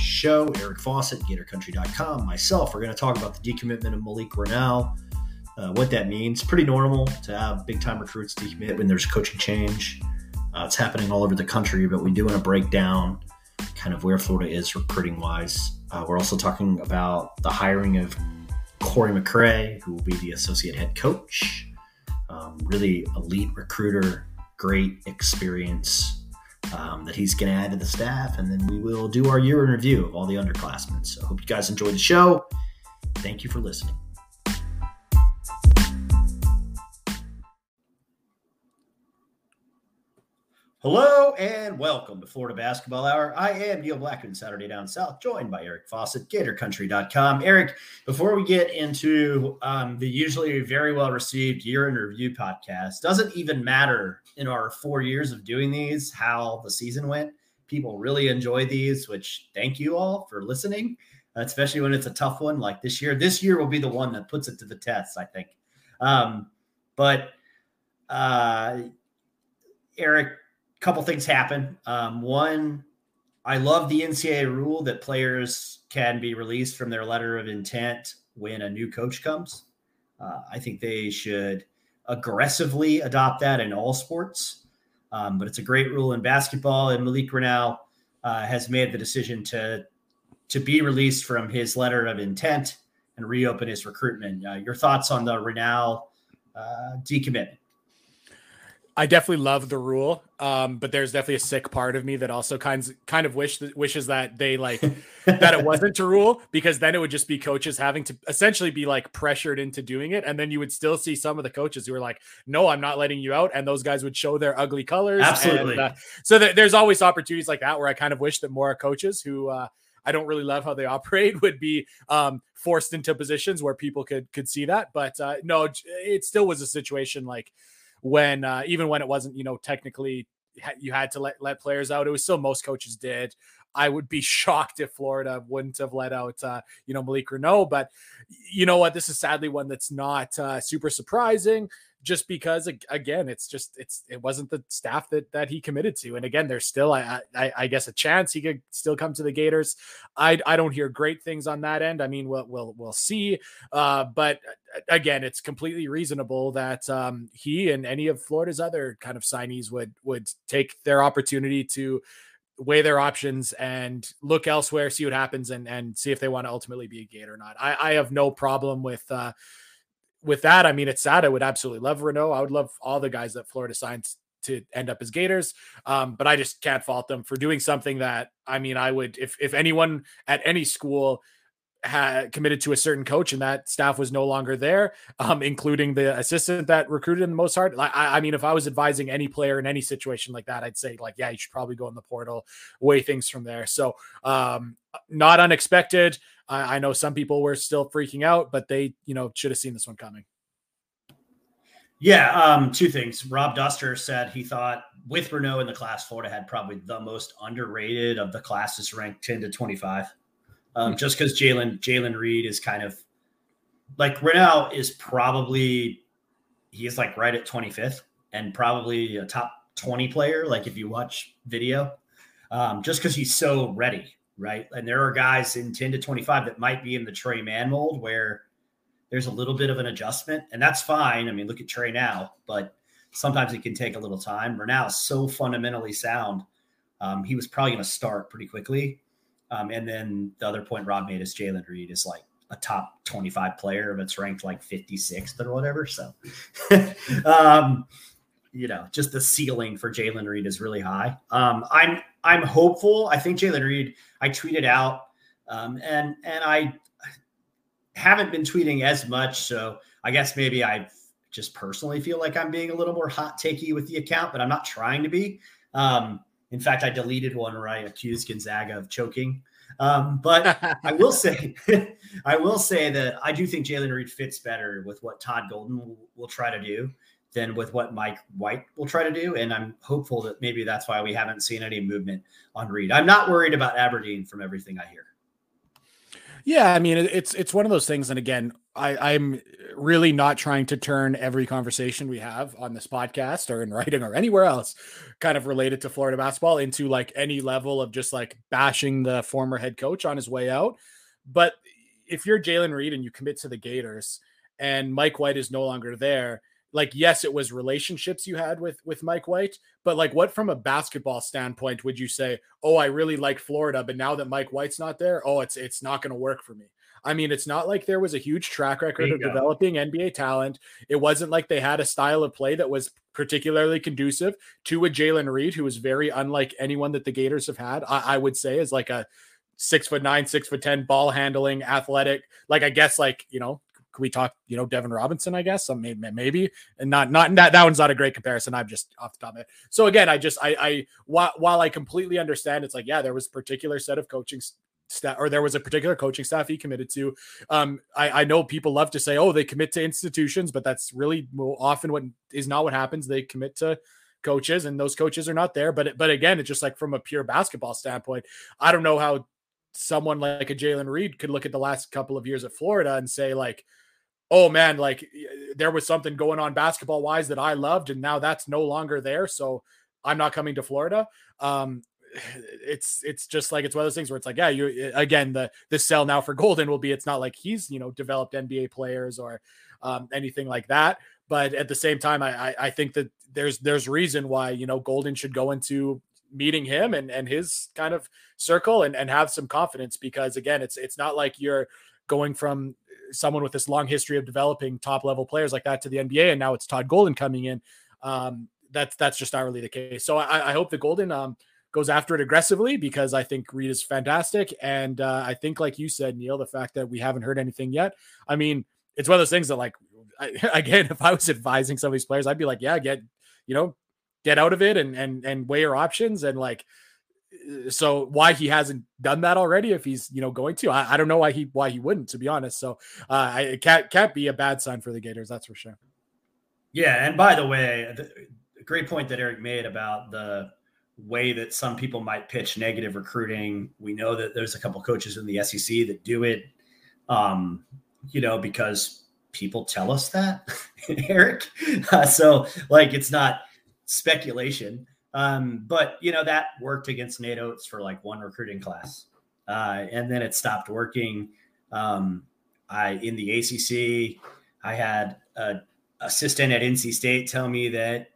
today's show. Eric Fawcett, GatorCountry.com, myself, we're going to talk about the decommitment of Malik Reneau, what that means. Pretty normal to have big-time recruits decommit when there's coaching change. It's happening all over the country, but we do want to break down kind of where Florida is recruiting-wise. We're also talking about the hiring of Korey McCray, who will be the associate head coach. Really elite recruiter, great experience that he's going to add to the staff. And then we will do our year in review of all the underclassmen. So I hope you guys enjoy the show. Thank you for listening. Hello and welcome to Florida Basketball Hour. I am Neil Blackman, Saturday Down South, joined by Eric Fawcett, GatorCountry.com. Eric, before we get into the usually very well-received year in review podcast, doesn't even matter in our 4 years of doing these how the season went. People really enjoy these, which thank you all for listening, especially when it's a tough one like this year. This year will be the one that puts it to the test, I think. Eric, couple things happen. One, I love the NCAA rule that players can be released from their letter of intent when a new coach comes. I think they should aggressively adopt that in all sports, but it's a great rule in basketball. And Malik Reneau has made the decision to be released from his letter of intent and reopen his recruitment. Your thoughts on the Reneau decommitment? I definitely love the rule, but there's definitely a sick part of me that also kind of wishes that they that it wasn't a rule, because then it would just be coaches having to essentially be pressured into doing it. And then you would still see some of the coaches who are like, no, I'm not letting you out. And those guys would show their ugly colors. Absolutely. And, so there's always opportunities like that where I kind of wish that more coaches who I don't really love how they operate would be forced into positions where people could see that. But no, it still was a situation when even when it wasn't, technically you had to let players out, it was still most coaches did. I would be shocked if Florida wouldn't have let out, Malik Reneau. But you know what? This is sadly one that's not super surprising, just because, again, it wasn't the staff that he committed to. And again, there's still, I guess, a chance he could still come to the Gators. I don't hear great things on that end. I mean, we'll see. But again, it's completely reasonable that he and any of Florida's other kind of signees would take their opportunity to weigh their options and look elsewhere, see what happens, and see if they want to ultimately be a Gator or not. I have no problem with that. I mean, it's sad. I would absolutely love Reneau. I would love all the guys that Florida signed to end up as Gators. But I just can't fault them for doing something that, I mean, I would, if anyone at any school had committed to a certain coach and that staff was no longer there, including the assistant that recruited him the most hard. I mean, if I was advising any player in any situation like that, I'd say yeah, you should probably go in the portal, weigh things from there. So not unexpected. I know some people were still freaking out, but they, should have seen this one coming. Yeah. Two things. Rob Duster said he thought with Reneau in the class, Florida had probably the most underrated of the classes ranked 10 to 25. Just because Jalen Reed is kind of Reneau is probably, he is right at 25th and probably a top 20 player. If you watch video, just because he's so ready. Right. And there are guys in 10 to 25 that might be in the Trey Man mold where there's a little bit of an adjustment, and that's fine. I mean, look at Trey now, but sometimes it can take a little time. Renau's so fundamentally sound. He was probably going to start pretty quickly. And then the other point Rob made is Jalen Reed is a top 25 player that's ranked 56th or whatever. So, just the ceiling for Jalen Reed is really high. I'm hopeful. I think Jalen Reed, I tweeted out and I haven't been tweeting as much. So I guess maybe I just personally feel like I'm being a little more hot takey with the account, but I'm not trying to be. In fact, I deleted one where I accused Gonzaga of choking. But I will say that I do think Jalen Reed fits better with what Todd Golden will try to do than with what Mike White will try to do. And I'm hopeful that maybe that's why we haven't seen any movement on Reed. I'm not worried about Aberdeen from everything I hear. Yeah, I mean, it's one of those things. And again, I'm really not trying to turn every conversation we have on this podcast or in writing or anywhere else kind of related to Florida basketball into like any level of just like bashing the former head coach on his way out. But if you're Jalen Reed and you commit to the Gators and Mike White is no longer there, like, yes, it was relationships you had with Mike White, but like what from a basketball standpoint would you say, oh, I really like Florida, but now that Mike White's not there, oh, it's not going to work for me. I mean, it's not like there was a huge track record of developing NBA talent. It wasn't like they had a style of play that was particularly conducive to a Jalen Reed, who was very unlike anyone that the Gators have had, I would say, is like a 6'9", 6'10", ball handling, athletic, like, I guess, like, you know, could we talk, you know, Devin Robinson, I guess, maybe, and not that one's not a great comparison. I'm just off the top of it. So again, while I completely understand, it's like, yeah, there was a particular set of coaching staff, or there was a particular coaching staff he committed to. I know people love to say, oh, they commit to institutions, but that's really often what is not what happens. They commit to coaches and those coaches are not there. But again, it's just like from a pure basketball standpoint, I don't know how someone like a Jalen Reed could look at the last couple of years at Florida and say like, oh man, like there was something going on basketball wise that I loved, and now that's no longer there. So I'm not coming to Florida. It's just like, it's one of those things where it's like, yeah, you, again, the sell now for Golden will be, it's not like he's, you know, developed NBA players or anything like that. But at the same time, I think that there's reason why, you know, Golden should go into meeting him and his kind of circle and have some confidence, because again, it's not like you're going from someone with this long history of developing top level players like that to the NBA, and now it's Todd Golden coming in. That's just not really the case. So I hope that Golden goes after it aggressively, because I think Reed is fantastic. And I think, like you said, Neil, the fact that we haven't heard anything yet, I mean, it's one of those things that like, again, if I was advising some of these players, I'd be like, yeah, get out of it and weigh your options. And like, so why he hasn't done that already, if he's, you know, going to, I don't know why he wouldn't, to be honest. So it can't be a bad sign for the Gators. That's for sure. Yeah. And by the way, the great point that Eric made about the way that some people might pitch negative recruiting. We know that there's a couple coaches in the SEC that do it, you know, because people tell us that, Eric. So like, it's not speculation. But you know, that worked against Nate Oates for like one recruiting class. And then it stopped working. In the ACC, I had an assistant at NC State tell me that,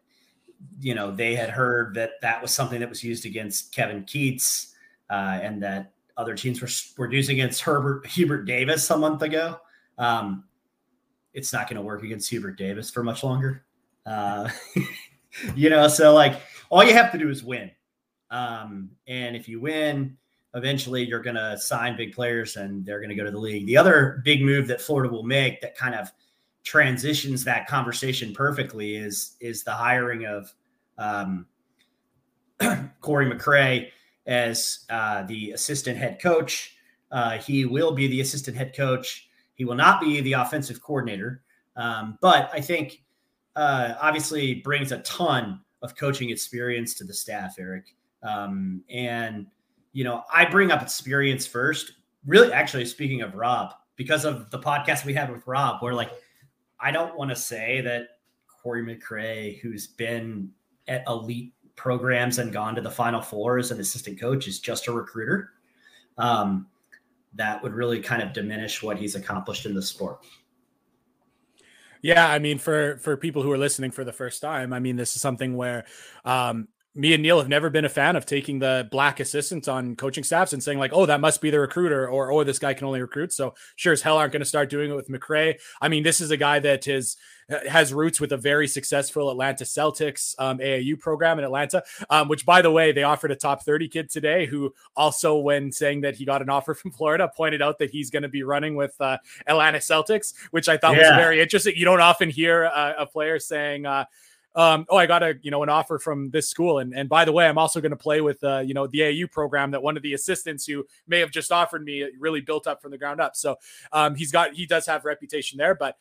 you know, they had heard that was something that was used against Kevin Keats, and that other teams were used against Hubert Davis a month ago. It's not going to work against Hubert Davis for much longer. You know, so like all you have to do is win. And if you win, eventually you're going to sign big players and they're going to go to the league. The other big move that Florida will make that kind of transitions that conversation perfectly is the hiring of Korey McCray as the assistant head coach. He will be the assistant head coach. He will not be the offensive coordinator. But I think, obviously brings a ton of coaching experience to the staff, Eric. And, you know, I bring up experience first, really, actually, speaking of Rob, because of the podcast we had with Rob, where like, I don't want to say that Korey McCray, who's been at elite programs and gone to the Final Four as an assistant coach, is just a recruiter. That would really kind of diminish what he's accomplished in the sport. Yeah, I mean, for people who are listening for the first time, I mean, this is something where me and Neil have never been a fan of taking the black assistants on coaching staffs and saying like, oh, that must be the recruiter, or, oh, this guy can only recruit. So sure as hell aren't going to start doing it with McCray. I mean, this is a guy that has roots with a very successful Atlanta Celtics AAU program in Atlanta, which, by the way, they offered a top 30 kid today, who also, when saying that he got an offer from Florida, pointed out that he's going to be running with Atlanta Celtics, which I thought was very interesting. You don't often hear a player saying, I got an offer from this school. And by the way, I'm also going to play with, the AU program that one of the assistants who may have just offered me really built up from the ground up. So he does have reputation there, but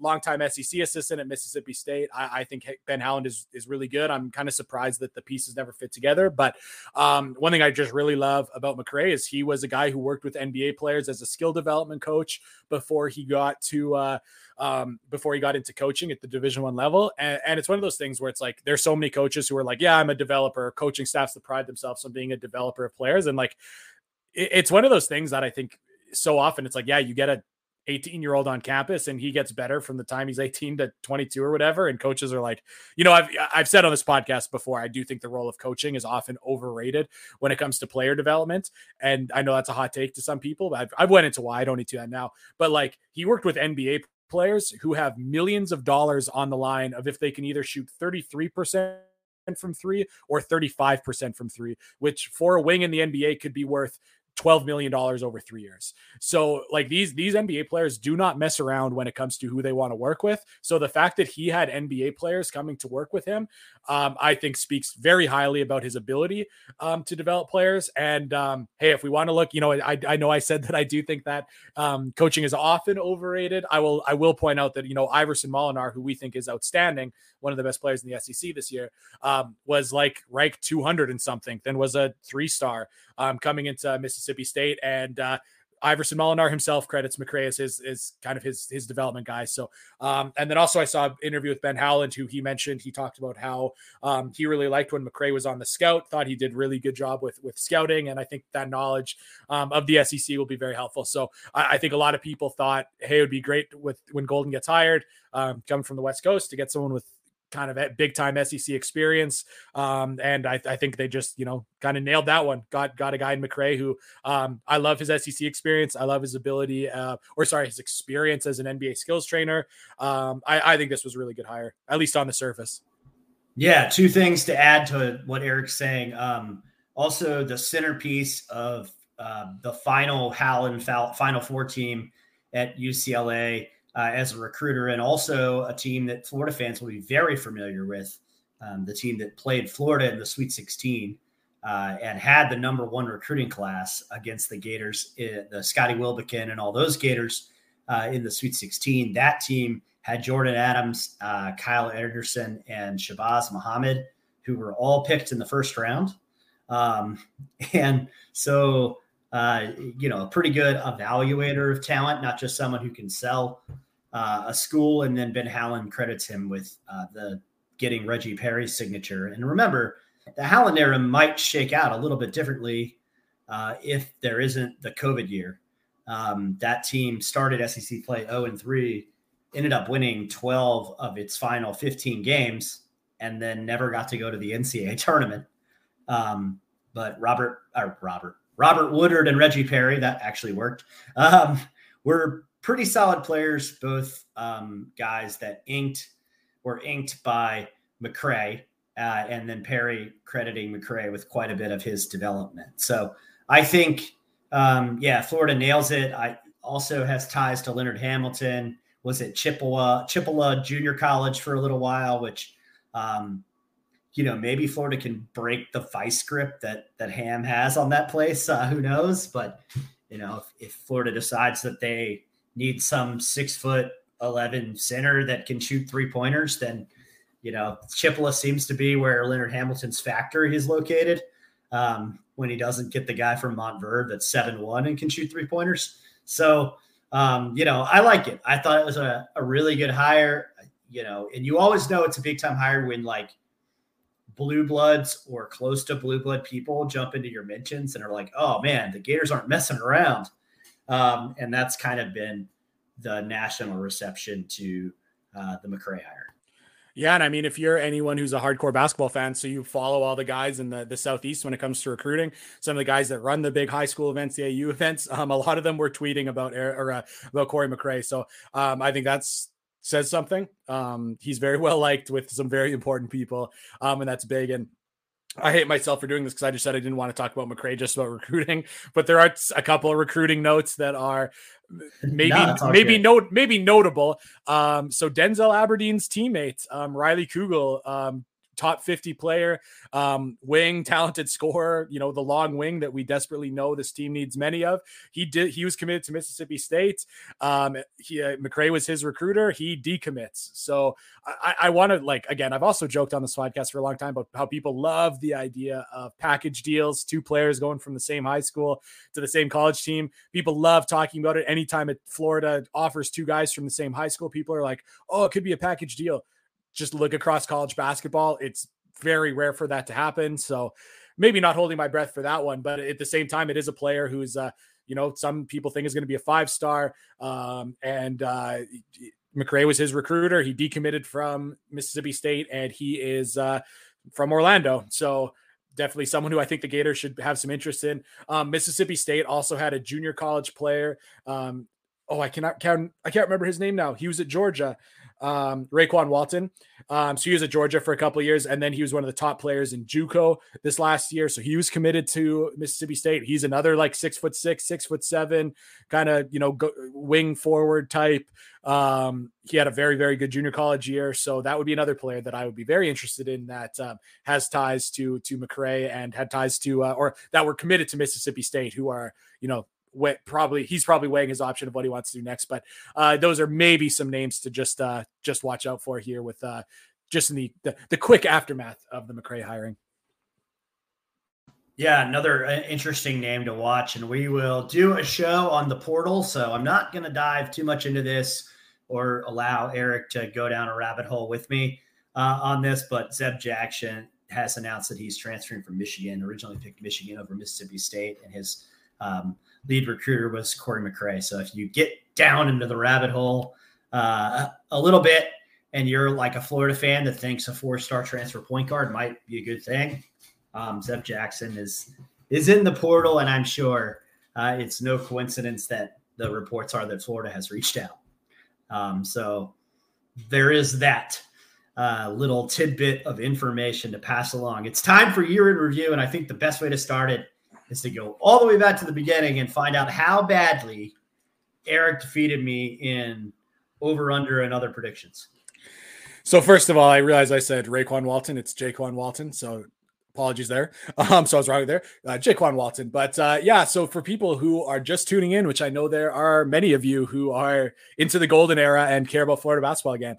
longtime SEC assistant at Mississippi State. I think Ben Howland is really good. I'm kind of surprised that the pieces never fit together. But one thing I just really love about McCray is he was a guy who worked with NBA players as a skill development coach before he got to before he got into coaching at the Division I level. And it's one of those things where it's like, there's so many coaches who are like, yeah, I'm a developer. Coaching staffs that pride themselves on being a developer of players. And like, it's one of those things that I think so often it's like, yeah, you get a 18-year-old on campus and he gets better from the time he's 18 to 22 or whatever. And coaches are like, I've said on this podcast before, I do think the role of coaching is often overrated when it comes to player development. And I know that's a hot take to some people, but I've went into why I don't need to that now, but like he worked with NBA players who have millions of dollars on the line of if they can either shoot 33% from three or 35% from three, which for a wing in the NBA could be worth $12 million over 3 years. So like these NBA players do not mess around when it comes to who they want to work with. So the fact that he had NBA players coming to work with him, I think speaks very highly about his ability to develop players. And hey, if we want to look, I know I said that I do think that coaching is often overrated. I will point out that, Iverson Molinar, who we think is outstanding, one of the best players in the SEC this year, was like ranked 200 and something, then was a 3-star coming into Mississippi State. And Iverson Molinar himself credits McCray as his development guy. So, and then also I saw an interview with Ben Howland, who he mentioned, he talked about how he really liked when McCray was on the scout, thought he did really good job with scouting. And I think that knowledge of the SEC will be very helpful. So I think a lot of people thought, hey, it would be great when Golden gets hired, coming from the West Coast, to get someone with kind of at big time SEC experience. And I think they just, kind of nailed that one. Got a guy in McCray who I love his SEC experience. I love his his experience as an NBA skills trainer. I think this was a really good hire, at least on the surface. Yeah. 2 things to add to what Eric's saying. Also the centerpiece of the final Howland Final Four team at UCLA, as a recruiter, and also a team that Florida fans will be very familiar with, the team that played Florida in the Sweet 16 and had the number 1 recruiting class against the Gators, the Scotty Wilbekin and all those Gators in the Sweet 16. That team had Jordan Adams, Kyle Anderson, and Shabazz Muhammad, who were all picked in the first round. And so, a pretty good evaluator of talent, not just someone who can sell a school. And then Ben Howland credits him with the getting Reggie Perry's signature. And remember, the Howland era might shake out a little bit differently if there isn't the COVID year. That team started SEC play 0-3, ended up winning 12 of its final 15 games, and then never got to go to the NCAA tournament. But Robert Woodard and Reggie Perry, that actually worked, were pretty solid players, both guys that were inked by McCray, and then Perry crediting McCray with quite a bit of his development. So I think, Florida nails it. I also has ties to Leonard Hamilton, was at Chipola Junior College for a little while, which maybe Florida can break the vice grip that Ham has on that place. Who knows? But, if Florida decides that they need some 6'11" center that can shoot 3-pointers, then, Chipola seems to be where Leonard Hamilton's factory is located when he doesn't get the guy from Montverde that's 7'1" and can shoot 3-pointers. So, I like it. I thought it was a really good hire, and you always know it's a big time hire when like, blue bloods or close to blue blood people jump into your mentions and are like, oh man, the Gators aren't messing around. And that's kind of been the national reception to the McCray hire. Yeah. And I mean, if you're anyone who's a hardcore basketball fan, so you follow all the guys in the Southeast when it comes to recruiting, some of the guys that run the big high school events, the AU events, a lot of them were tweeting about Korey McCray. So I think that's, says something. He's very well liked with some very important people, and that's big. And I hate myself for doing this because I just said I didn't want to talk about McCray, just about recruiting, but there are a couple of recruiting notes that are maybe notable. So Denzel Aberdeen's teammate, Riley Kugel, top 50 player, wing, talented scorer, you know, the long wing that we desperately know this team needs many of. He was committed to Mississippi State. McCray was his recruiter. He decommits. So I want to, like, again, I've also joked on this podcast for a long time about how people love the idea of package deals, two players going from the same high school to the same college team. People love talking about it. Anytime Florida offers two guys from the same high school, people are like, oh, it could be a package deal. Just look across college basketball. It's very rare for that to happen. So maybe not holding my breath for that one, but at the same time, it is a player who's, you know, some people think is going to be a five-star. And McCray was his recruiter. He decommitted from Mississippi State and he is from Orlando. So definitely someone who I think the Gators should have some interest in. Mississippi State also had a junior college player. I can't remember his name now. He was at Georgia, Jaquan Walton. So he was at Georgia for a couple of years, and then he was one of the top players in JUCO this last year. So he was committed to Mississippi State. He's another like 6'6", 6'7", kind of, you know, wing forward type. He had a very, very good junior college year. So that would be another player that I would be very interested in that has ties to McCray and had ties to, or that were committed to Mississippi State, who are, you know, he's probably weighing his option of what he wants to do next, but those are maybe some names to just watch out for here with just in the quick aftermath of the McCray hiring. Yeah, another interesting name to watch, and we will do a show on the portal, so I'm not going to dive too much into this or allow Eric to go down a rabbit hole with me on this, but Zeb Jackson has announced that he's transferring from Michigan, originally picked Michigan over Mississippi State, and his lead recruiter was Korey McCray. So if you get down into the rabbit hole a little bit and you're like a Florida fan that thinks a four-star transfer point guard might be a good thing, Zeb Jackson is in the portal, and I'm sure it's no coincidence that the reports are that Florida has reached out. So there is that little tidbit of information to pass along. It's time for year in review, and I think the best way to start it is to go all the way back to the beginning and find out how badly Eric defeated me in over, under, and other predictions. So first of all, I realized I said Jaquan Walton. It's Jaquan Walton. So apologies there. So I was wrong there. Jaquan Walton. But yeah, so for people who are just tuning in, which I know there are many of you who are into the golden era and care about Florida basketball again,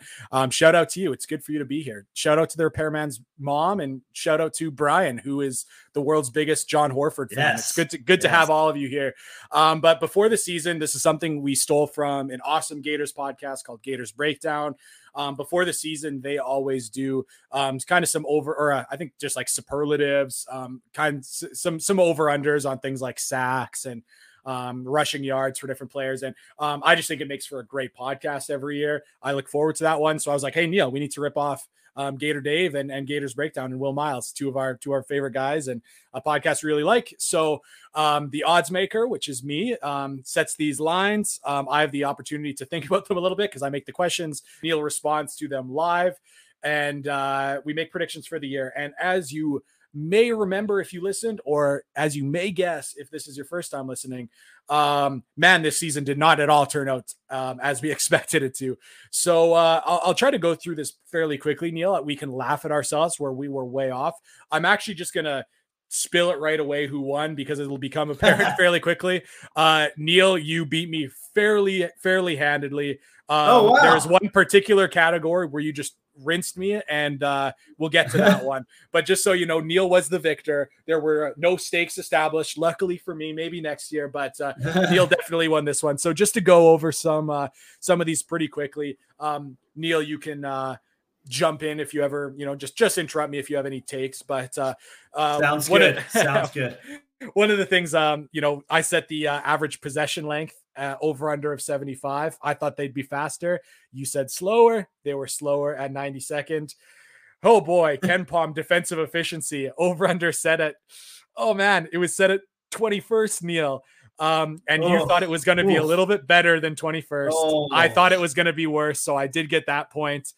shout out to you. It's good for you to be here. Shout out to the repairman's mom, and shout out to Brian, who is the world's biggest John Horford fan. Yes. It's good to have all of you here. But before the season, this is something we stole from an awesome Gators podcast called Gators Breakdown. Before the season, they always do kind of some over, or I think just like superlatives, kind of some over-unders on things like sacks and rushing yards for different players. And I just think it makes for a great podcast every year. I look forward to that one. So I was like, hey, Neil, we need to rip off Gator Dave and Gators Breakdown and Will Miles, two of our favorite guys and a podcast we really like. So the odds maker, which is me, sets these lines. I have the opportunity to think about them a little bit because I make the questions. Neil responds to them live, and we make predictions for the year. And as you may remember if you listened, or as you may guess if this is your first time listening, man, this season did not at all turn out as we expected it to. So I'll try to go through this fairly quickly, Neil. We can laugh at ourselves where we were way off. I'm actually just going to spill it right away who won, because it'll become apparent fairly quickly. Neil, you beat me fairly handedly. Wow. There was one particular category where you just rinsed me, and we'll get to that one. But just so you know, Neil was the victor. There were no stakes established, luckily for me, maybe next year, but Neil definitely won this one. So just to go over some of these pretty quickly, Neil, you can jump in if you ever, you know, just interrupt me if you have any takes, but sounds good. One of the things, you know, I set the average possession length over under of 75. I thought they'd be faster. You said slower. They were slower at 90 seconds. Oh boy, KenPom defensive efficiency over under set at, oh man, it was set at 21st, Neil. And you thought it was going to be a little bit better than 21st. I thought it was going to be worse, so I did get that point.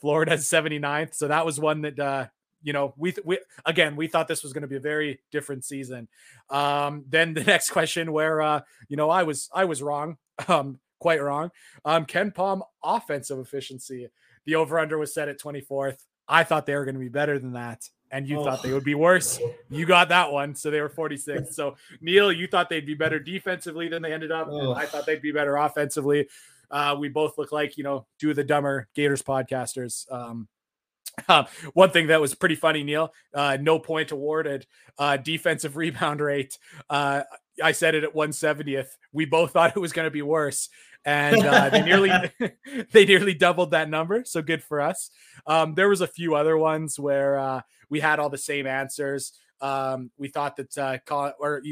Florida's 79th, so that was one that you know, we thought this was going to be a very different season. Then the next question where, you know, I was wrong, quite wrong. KenPom offensive efficiency. The over-under was set at 24th. I thought they were going to be better than that. And you thought they would be worse. You got that one. So they were 46th. So Neil, you thought they'd be better defensively than they ended up. And I thought they'd be better offensively. We both look like, you know, do the dumber Gators podcasters. One thing that was pretty funny, Neil, no point awarded, defensive rebound rate. I said it at 170th. We both thought it was going to be worse. And they nearly doubled that number. So good for us. There was a few other ones where we had all the same answers. We thought that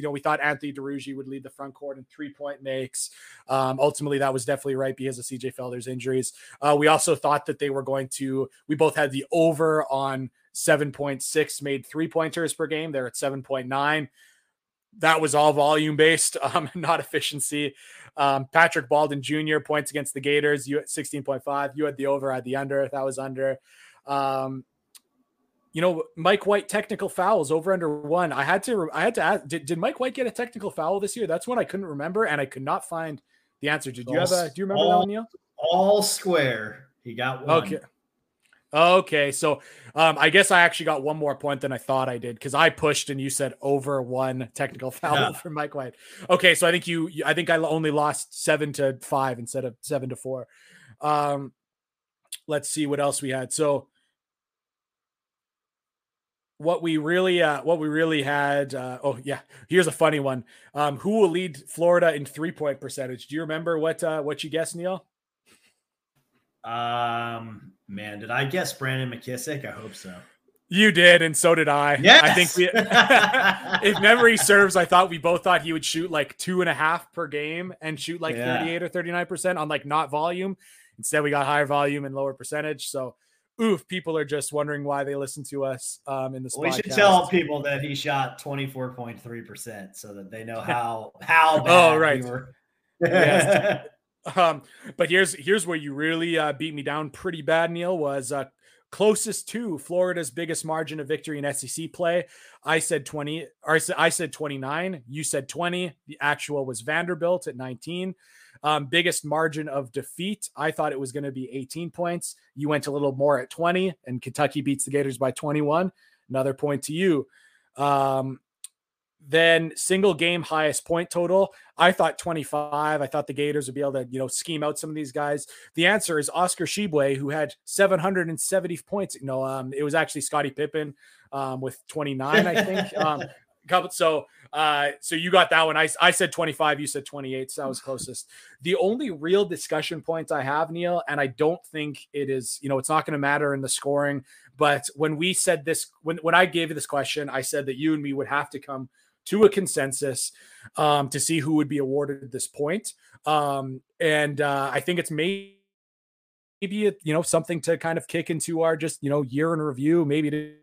we thought Anthony DeRuggie would lead the front court in 3-point makes. Ultimately, that was definitely right because of CJ Felder's injuries. We also thought that they were going to. We both had the over on 7.6 made 3-pointers per game. They're at 7.9. That was all volume based, not efficiency. Patrick Baldwin Jr. points against the Gators. You at 16.5. You had the over, I had the under. That was under. You know, Mike White technical fouls over under one. I had to ask, did Mike White get a technical foul this year? That's one I couldn't remember, and I could not find the answer. Do you remember that, Neil? All square. He got one. Okay. So I guess I actually got one more point than I thought I did because I pushed and you said over one technical foul for Mike White. Okay. So I think I only lost 7-5 instead of 7-4. Let's see what else we had. So what we really had. Here's a funny one. Who will lead Florida in 3-point percentage? Do you remember what you guessed, Neil? Man, did I guess Brandon McKissick? I hope so. You did, and so did I. Yes! I think we, if memory serves, we both thought he would shoot like 2.5 per game and shoot like 38 or 39% on like not volume. Instead, we got higher volume and lower percentage. So, people are just wondering why they listen to us in this podcast. We should tell people that he shot 24.3% so that they know how bad we were. Yes. But here's where you really beat me down pretty bad, Neil, was closest to Florida's biggest margin of victory in SEC play. I said 20, or I said 29. You said 20. The actual was Vanderbilt at 19. Biggest margin of defeat. I thought it was going to be 18 points. You went a little more at 20, and Kentucky beats the Gators by 21. Another point to you. Then single game highest point total. I thought 25. I thought the Gators would be able to, you know, scheme out some of these guys. The answer is Oscar Tshiebwe, who had 770 points. No, it was actually Scottie Pippen with 29, I think. So you got that one. I said 25, you said 28. So that was closest. The only real discussion points I have, Neil, and I don't think it is, you know, it's not going to matter in the scoring, but when we said this, when I gave you this question, I said that you and me would have to come to a consensus to see who would be awarded this point. I think it's maybe, you know, something to kind of kick into our just, you know, year in review, maybe to.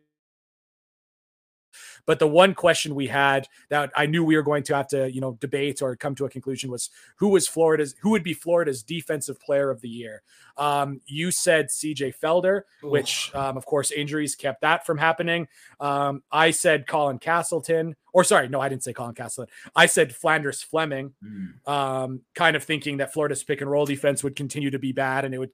But the one question we had that I knew we were going to have to, you know, debate or come to a conclusion was who would be Florida's defensive player of the year? You said CJ Felder, which of course injuries kept that from happening. I said Colin Castleton, I didn't say Colin Castleton. I said Flanders Fleming, kind of thinking that Florida's pick and roll defense would continue to be bad and it would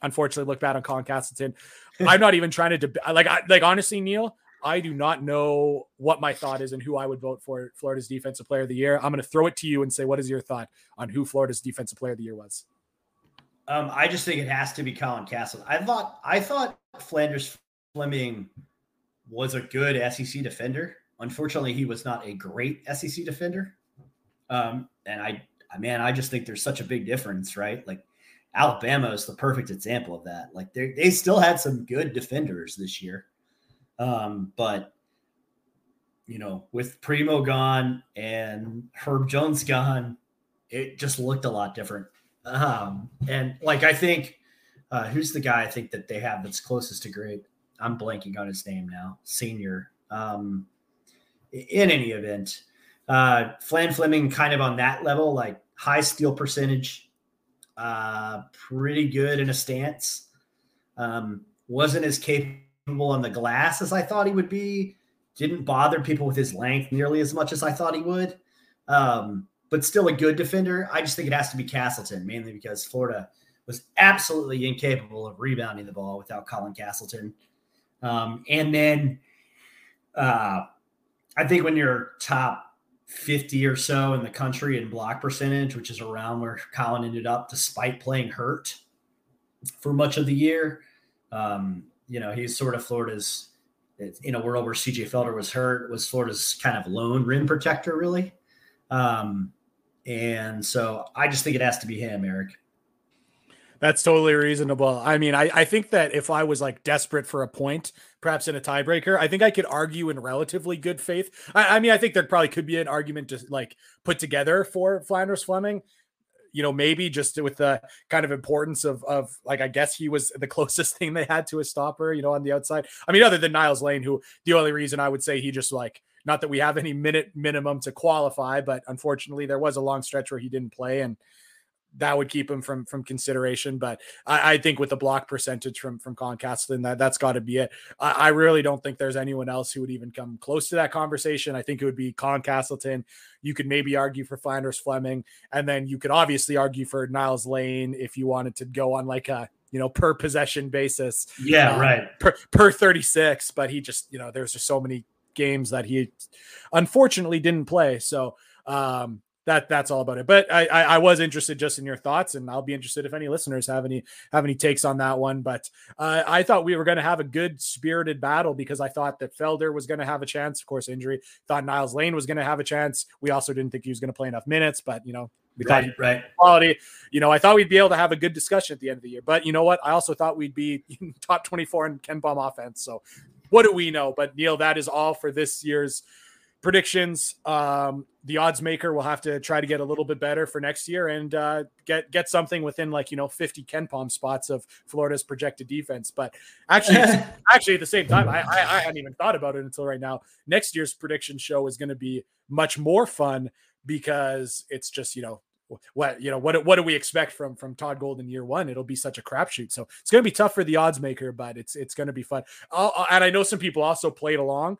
unfortunately look bad on Colin Castleton. I'm not even trying to debate. Like honestly, Neil, I do not know what my thought is and who I would vote for Florida's defensive player of the year. I'm going to throw it to you and say, what is your thought on who Florida's defensive player of the year was? I just think it has to be Colin Castleton. I thought Flanders Fleming was a good SEC defender. Unfortunately, he was not a great SEC defender. I just think there's such a big difference, right? Like Alabama is the perfect example of that. Like they still had some good defenders this year. But you know, with Primo gone and Herb Jones gone, it just looked a lot different. I think, who's the guy I think that they have that's closest to great? I'm blanking on his name now, senior. In any event, Flan Fleming kind of on that level, like high steal percentage, pretty good in a stance, wasn't as capable unbelievable on the glass as I thought he would be. Didn't bother people with his length nearly as much as I thought he would. But still a good defender. I just think it has to be Castleton, mainly because Florida was absolutely incapable of rebounding the ball without Colin Castleton. And then I think when you're top 50 or so in the country in block percentage, which is around where Colin ended up despite playing hurt for much of the year, you know, he's sort of Florida's, in a world where CJ Felder was hurt, was Florida's kind of lone rim protector, really. And so I just think it has to be him, Eric. That's totally reasonable. I mean, I think that if I was like desperate for a point, perhaps in a tiebreaker, I think I could argue in relatively good faith. I mean, I think there probably could be an argument to like put together for Flanders Fleming, you know, maybe just with the kind of importance of like, I guess he was the closest thing they had to a stopper, you know, on the outside. I mean, other than Niles Lane, who the only reason I would say he just like, not that we have any minute minimum to qualify, but unfortunately there was a long stretch where he didn't play and that would keep him from consideration. But I think with the block percentage from Colin Castleton, that's got to be it. I really don't think there's anyone else who would even come close to that conversation. I think it would be Colin Castleton. You could maybe argue for Flanders Fleming, and then you could obviously argue for Niles Lane if you wanted to go on like a, you know, per possession basis. Yeah, right. Per 36, but he just, you know, there's just so many games that he unfortunately didn't play. So, that's all about it. But I was interested just in your thoughts, and I'll be interested if any listeners have any takes on that one. But I thought we were going to have a good spirited battle because I thought that Felder was going to have a chance, of course, injury. Thought Niles Lane was going to have a chance. We also didn't think he was going to play enough minutes, but you know, we thought right. Quality. You know, I thought we'd be able to have a good discussion at the end of the year. But you know what? I also thought we'd be in top 24 in KenPom offense. So what do we know? But Neil, that is all for this year's predictions. The odds maker will have to try to get a little bit better for next year and get something within like, you know, 50 KenPom spots of Florida's projected defense. But actually at the same time, I hadn't even thought about it until right now. Next year's prediction show is going to be much more fun because it's just, you know, what do we expect from Todd Golden year one? It'll be such a crapshoot. So it's going to be tough for the odds maker, but it's going to be fun. And I know some people also played along.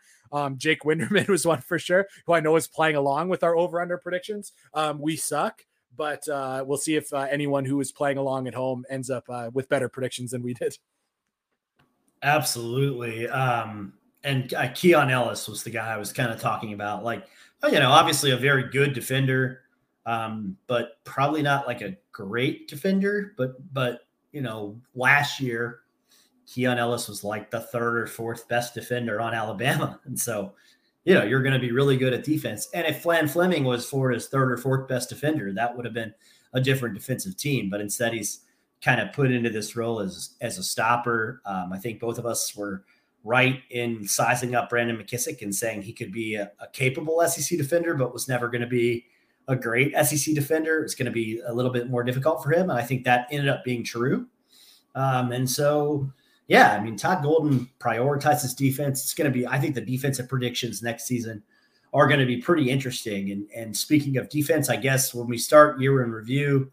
Jake Winderman was one for sure, who I know is playing along with our over under predictions. We suck, but we'll see if anyone who is playing along at home ends up with better predictions than we did. Absolutely. And Keon Ellis was the guy I was kind of talking about. Like, you know, obviously a very good defender, but probably not like a great defender, but, you know, last year Keon Ellis was like the third or fourth best defender on Alabama. And so, you know, you're going to be really good at defense. And if Flanders Fleming was Florida's third or fourth best defender, that would have been a different defensive team, but instead he's kind of put into this role as a stopper. I think both of us were right in sizing up Brandon McKissick and saying he could be a capable SEC defender, but was never going to be a great SEC defender. It's going to be a little bit more difficult for him. And I think that ended up being true. And so, yeah, I mean, Todd Golden prioritizes defense. It's going to be, I think the defensive predictions next season are going to be pretty interesting. And speaking of defense, I guess when we start year in review,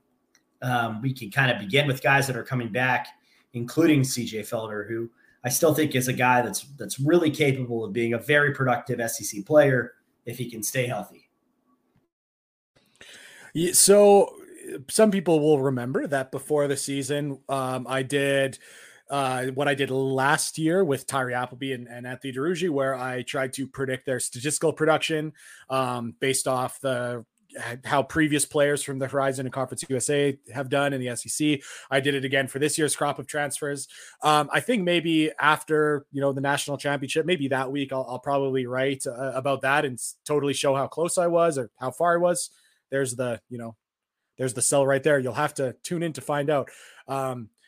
we can kind of begin with guys that are coming back, including CJ Felder, who I still think is a guy that's really capable of being a very productive SEC player if he can stay healthy. So some people will remember that before the season, I did what I did last year with Tyree Appleby and Anthony DeRuggi, where I tried to predict their statistical production based off how previous players from the Horizon and Conference USA have done in the SEC. I did it again for this year's crop of transfers. I think maybe after, you know, the national championship, maybe that week I'll probably write about that and totally show how close I was or how far I was. There's the sell right there. You'll have to tune in to find out.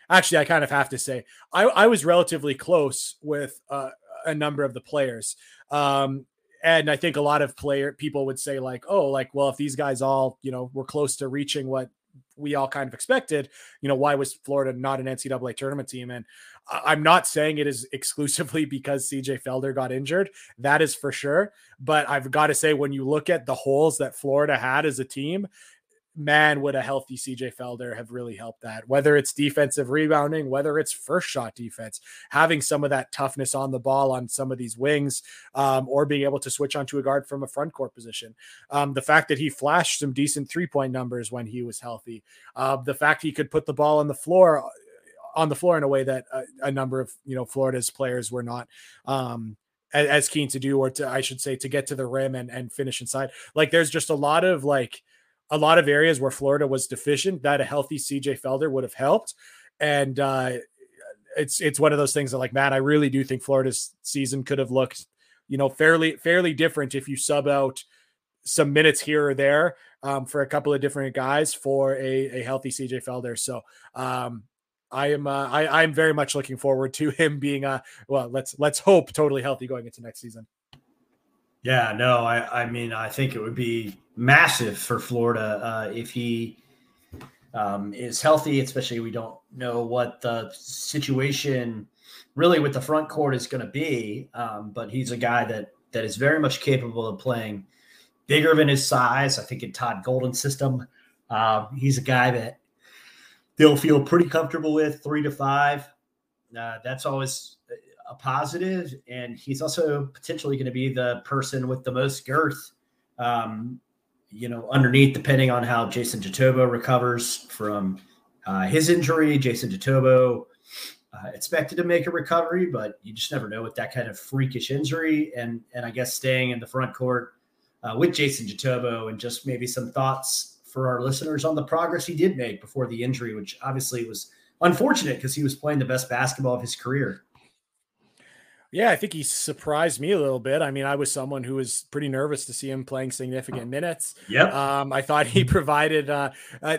Actually, I kind of have to say I was relatively close with a number of the players. And I think a lot of people would say like, oh, like, well, if these guys all, you know, were close to reaching what we all kind of expected, you know, why was Florida not an NCAA tournament team? And I'm not saying it is exclusively because CJ Felder got injured. That is for sure. But I've got to say, when you look at the holes that Florida had as a team, man, would a healthy CJ Felder have really helped that? Whether it's defensive rebounding, whether it's first shot defense, having some of that toughness on the ball on some of these wings, or being able to switch onto a guard from a front court position. The fact that he flashed some decent 3-point numbers when he was healthy. The fact he could put the ball on the floor in a way that a number of, Florida's players were not, as keen to do, or to, I should say, to get to the rim and finish inside. Like, there's just a lot of areas where Florida was deficient that a healthy CJ Felder would have helped. And it's one of those things that, like, man, I really do think Florida's season could have looked, fairly different if you sub out some minutes here or there for a couple of different guys for a healthy CJ Felder. So, I'm very much looking forward to him being let's hope totally healthy going into next season. Yeah, no, I mean, I think it would be massive for Florida if he is healthy, especially we don't know what the situation really with the front court is going to be. But he's a guy that is very much capable of playing bigger than his size. I think in Todd Golden's system, he's a guy that they'll feel pretty comfortable with 3-5. That's always a positive. And he's also potentially going to be the person with the most girth, underneath, depending on how Jason Jitoboh recovers from his injury. Jason Jitoboh expected to make a recovery, but you just never know with that kind of freakish injury. And I guess staying in the front court with Jason Jitoboh, and just maybe some thoughts for our listeners on the progress he did make before the injury, which obviously was unfortunate because he was playing the best basketball of his career. Yeah, I think he surprised me a little bit. I mean, I was someone who was pretty nervous to see him playing significant minutes. Yep. I thought he provided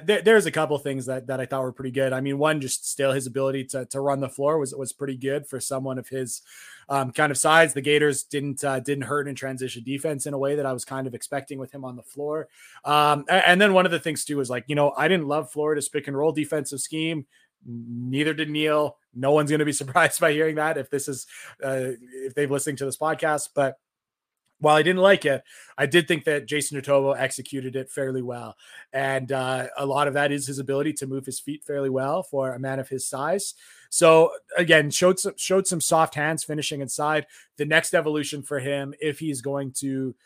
there's a couple things that I thought were pretty good. I mean, one, just still his ability to run the floor was pretty good for someone of his kind of size. The Gators didn't hurt in transition defense in a way that I was kind of expecting with him on the floor. And then one of the things too is I didn't love Florida's pick and roll defensive scheme. Neither did Neil. No one's going to be surprised by hearing that if this is if they've listened to this podcast. But while I didn't like it, I did think that Jason Jitoboh executed it fairly well. And a lot of that is his ability to move his feet fairly well for a man of his size. So again, showed some soft hands finishing inside. The next evolution for him, if he's going to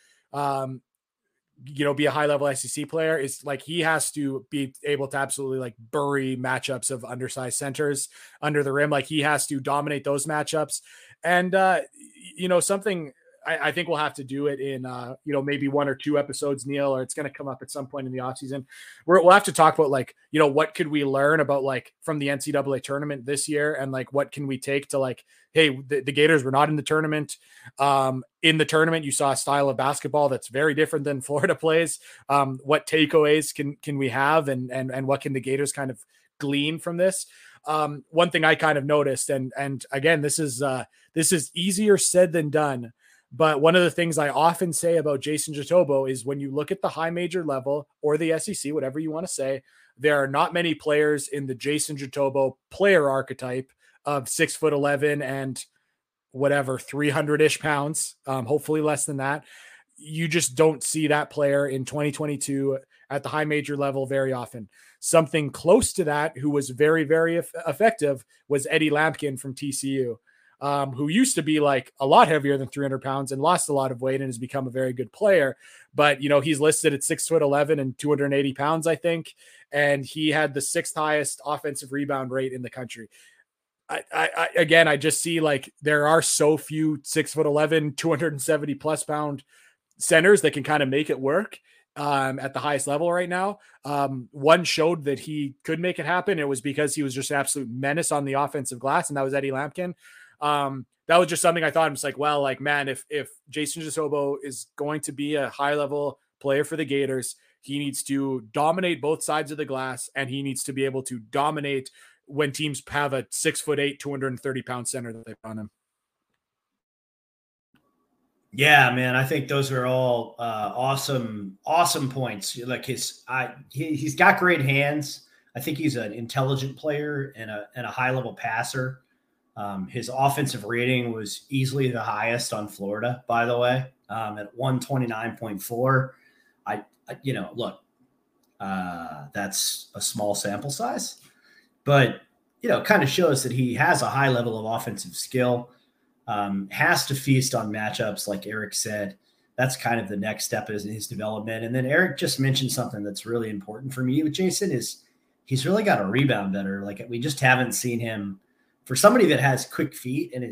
be a high level SEC player, is like, he has to be able to absolutely bury matchups of undersized centers under the rim. Like, he has to dominate those matchups. And something I think we'll have to do it in, maybe 1 or 2 episodes, Neil, or it's going to come up at some point in the off season. We'll have to talk about what could we learn about from the NCAA tournament this year, and what can we take to hey, the Gators were not in the tournament. In the tournament, you saw a style of basketball that's very different than Florida plays. What takeaways can we have, and what can the Gators kind of glean from this? One thing I kind of noticed, and again, this is easier said than done. But one of the things I often say about Jason Jitoboh is, when you look at the high major level or the SEC, whatever you want to say, there are not many players in the Jason Jitoboh player archetype of 6'11" and whatever, 300-ish pounds, hopefully less than that. You just don't see that player in 2022 at the high major level very often. Something close to that, who was very, very effective, was Eddie Lampkin from TCU. Who used to be a lot heavier than 300 pounds and lost a lot of weight and has become a very good player. But, he's listed at 6'11" and 280 pounds, I think. And he had the 6th highest offensive rebound rate in the country. I just see there are so few 6'11", 270 plus pound centers that can kind of make it work at the highest level right now. One showed that he could make it happen. It was because he was just an absolute menace on the offensive glass. And that was Eddie Lampkin. That was just something I thought. I'm just man, if Jason Jitoboh is going to be a high level player for the Gators, he needs to dominate both sides of the glass, and he needs to be able to dominate when teams have a 6'8", 230 pound center that they put on him. Yeah, man, I think those are all awesome points. He's got great hands. I think he's an intelligent player and a high level passer. His offensive rating was easily the highest on Florida, by the way, at 129.4. I That's a small sample size, but you know, kind of shows that he has a high level of offensive skill, has to feast on matchups. Like Eric said, that's kind of the next step in his development. And then Eric just mentioned something that's really important for me with Jason is he's really got to rebound better. Like we just haven't seen him. For somebody that has quick feet and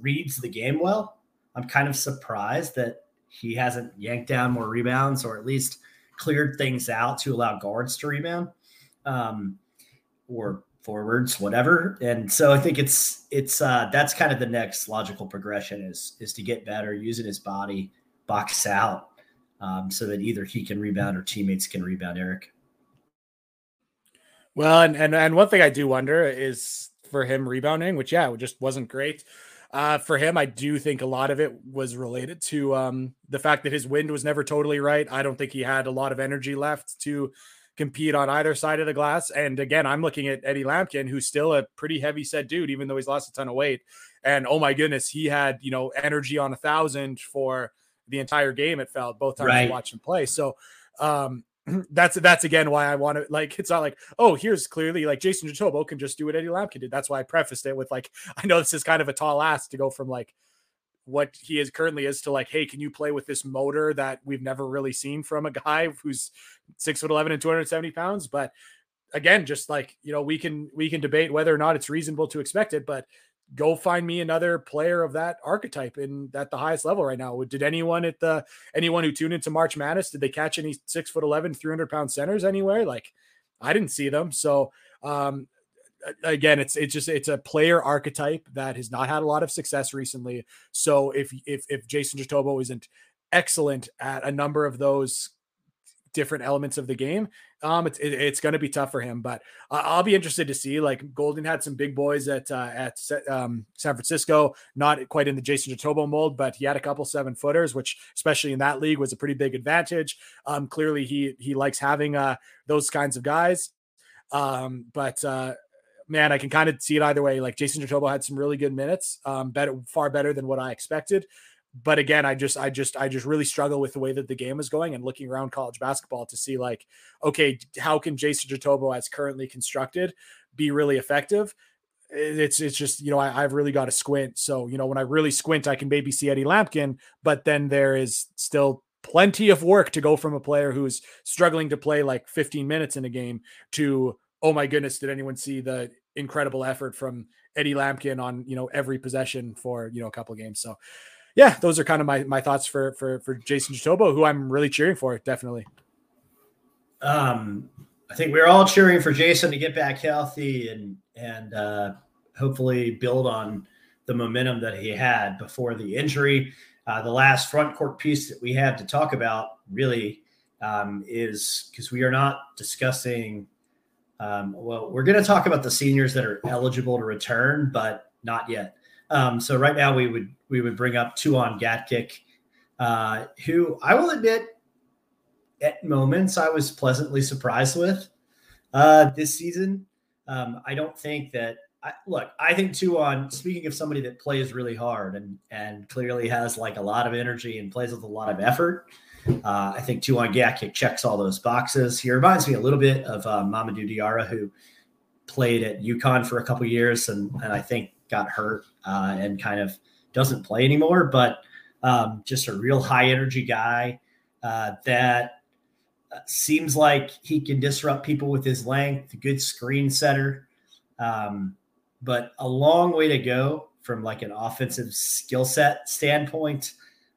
reads the game well, I'm kind of surprised that he hasn't yanked down more rebounds or at least cleared things out to allow guards to rebound or forwards, whatever. And so I think it's that's kind of the next logical progression is to get better using his body, box out so that either he can rebound or teammates can rebound, Eric. Well, and one thing I do wonder is for him rebounding, which, yeah, just wasn't great. For him, I do think a lot of it was related to the fact that his wind was never totally right. I don't think he had a lot of energy left to compete on either side of the glass. And again, I'm looking at Eddie Lampkin, who's still a pretty heavy set dude, even though he's lost a ton of weight. And oh my goodness, he had, you know, energy on 1,000 for the entire game. It felt both times right. I watched him play. So, that's again why I want to, like, it's not like, oh, here's clearly like Jason Jitoboh can just do what Eddie Lampkin did. That's why I prefaced it with like, I know this is kind of a tall ask to go from like what he is currently is to like, hey, can you play with this motor that we've never really seen from a guy who's 6'11" and 270 pounds. But again, just like, you know, we can debate whether or not it's reasonable to expect it, but go find me another player of that archetype at the highest level right now. Did anyone anyone who tuned into March Madness, did they catch any 6'11", 300-pound centers anywhere? Like, I didn't see them. So again, it's a player archetype that has not had a lot of success recently. So if Jason Jitoboh isn't excellent at a number of those different elements of the game, it's going to be tough for him, but I'll be interested to see. Like Golden had some big boys at San Francisco, not quite in the Jason Jitoboh mold, but he had a couple 7-footers, which especially in that league was a pretty big advantage. Clearly he likes having those kinds of guys. But man, I can kind of see it either way. Like Jason Jitoboh had some really good minutes, far better than what I expected. But again, I just really struggle with the way that the game is going and looking around college basketball to see like, okay, how can Jason Jitoboh as currently constructed be really effective? It's just, you know, I've really got to squint. So, you know, when I really squint, I can maybe see Eddie Lampkin, but then there is still plenty of work to go from a player who's struggling to play like 15 minutes in a game to, oh my goodness, did anyone see the incredible effort from Eddie Lampkin on, you know, every possession for, you know, a couple of games. So yeah, those are kind of my thoughts for Jason Jitoboh, who I'm really cheering for, definitely. I think we're all cheering for Jason to get back healthy and hopefully build on the momentum that he had before the injury. The last front court piece that we have to talk about really is because we are not discussing we're going to talk about the seniors that are eligible to return, but not yet. So right now we would bring up Tuan Gatkick, who I will admit at moments I was pleasantly surprised with this season. I don't think that I think Tuan, speaking of somebody that plays really hard and clearly has like a lot of energy and plays with a lot of effort. I think Tuan Gatkick checks all those boxes. He reminds me a little bit of Mamadou Diarra, who played at UConn for a couple of years. And I think got hurt and kind of doesn't play anymore, but just a real high energy guy that seems like he can disrupt people with his length, a good screen setter, but a long way to go from like an offensive skill set standpoint.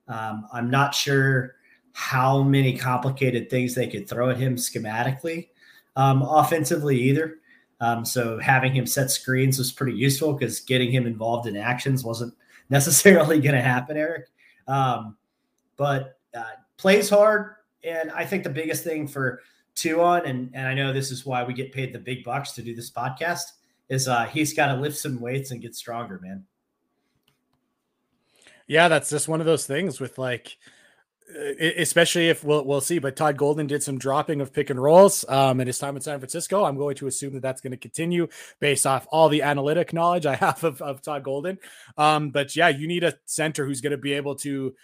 I'm not sure how many complicated things they could throw at him schematically, offensively either. So having him set screens was pretty useful because getting him involved in actions wasn't necessarily going to happen, Eric. But plays hard. And I think the biggest thing for Tuan, and I know this is why we get paid the big bucks to do this podcast, is he's got to lift some weights and get stronger, man. Yeah, that's just one of those things with like – especially if we'll see, but Todd Golden did some dropping of pick and rolls in his time in San Francisco. I'm going to assume that that's going to continue based off all the analytic knowledge I have of Todd Golden. But yeah, you need a center who's going to be able to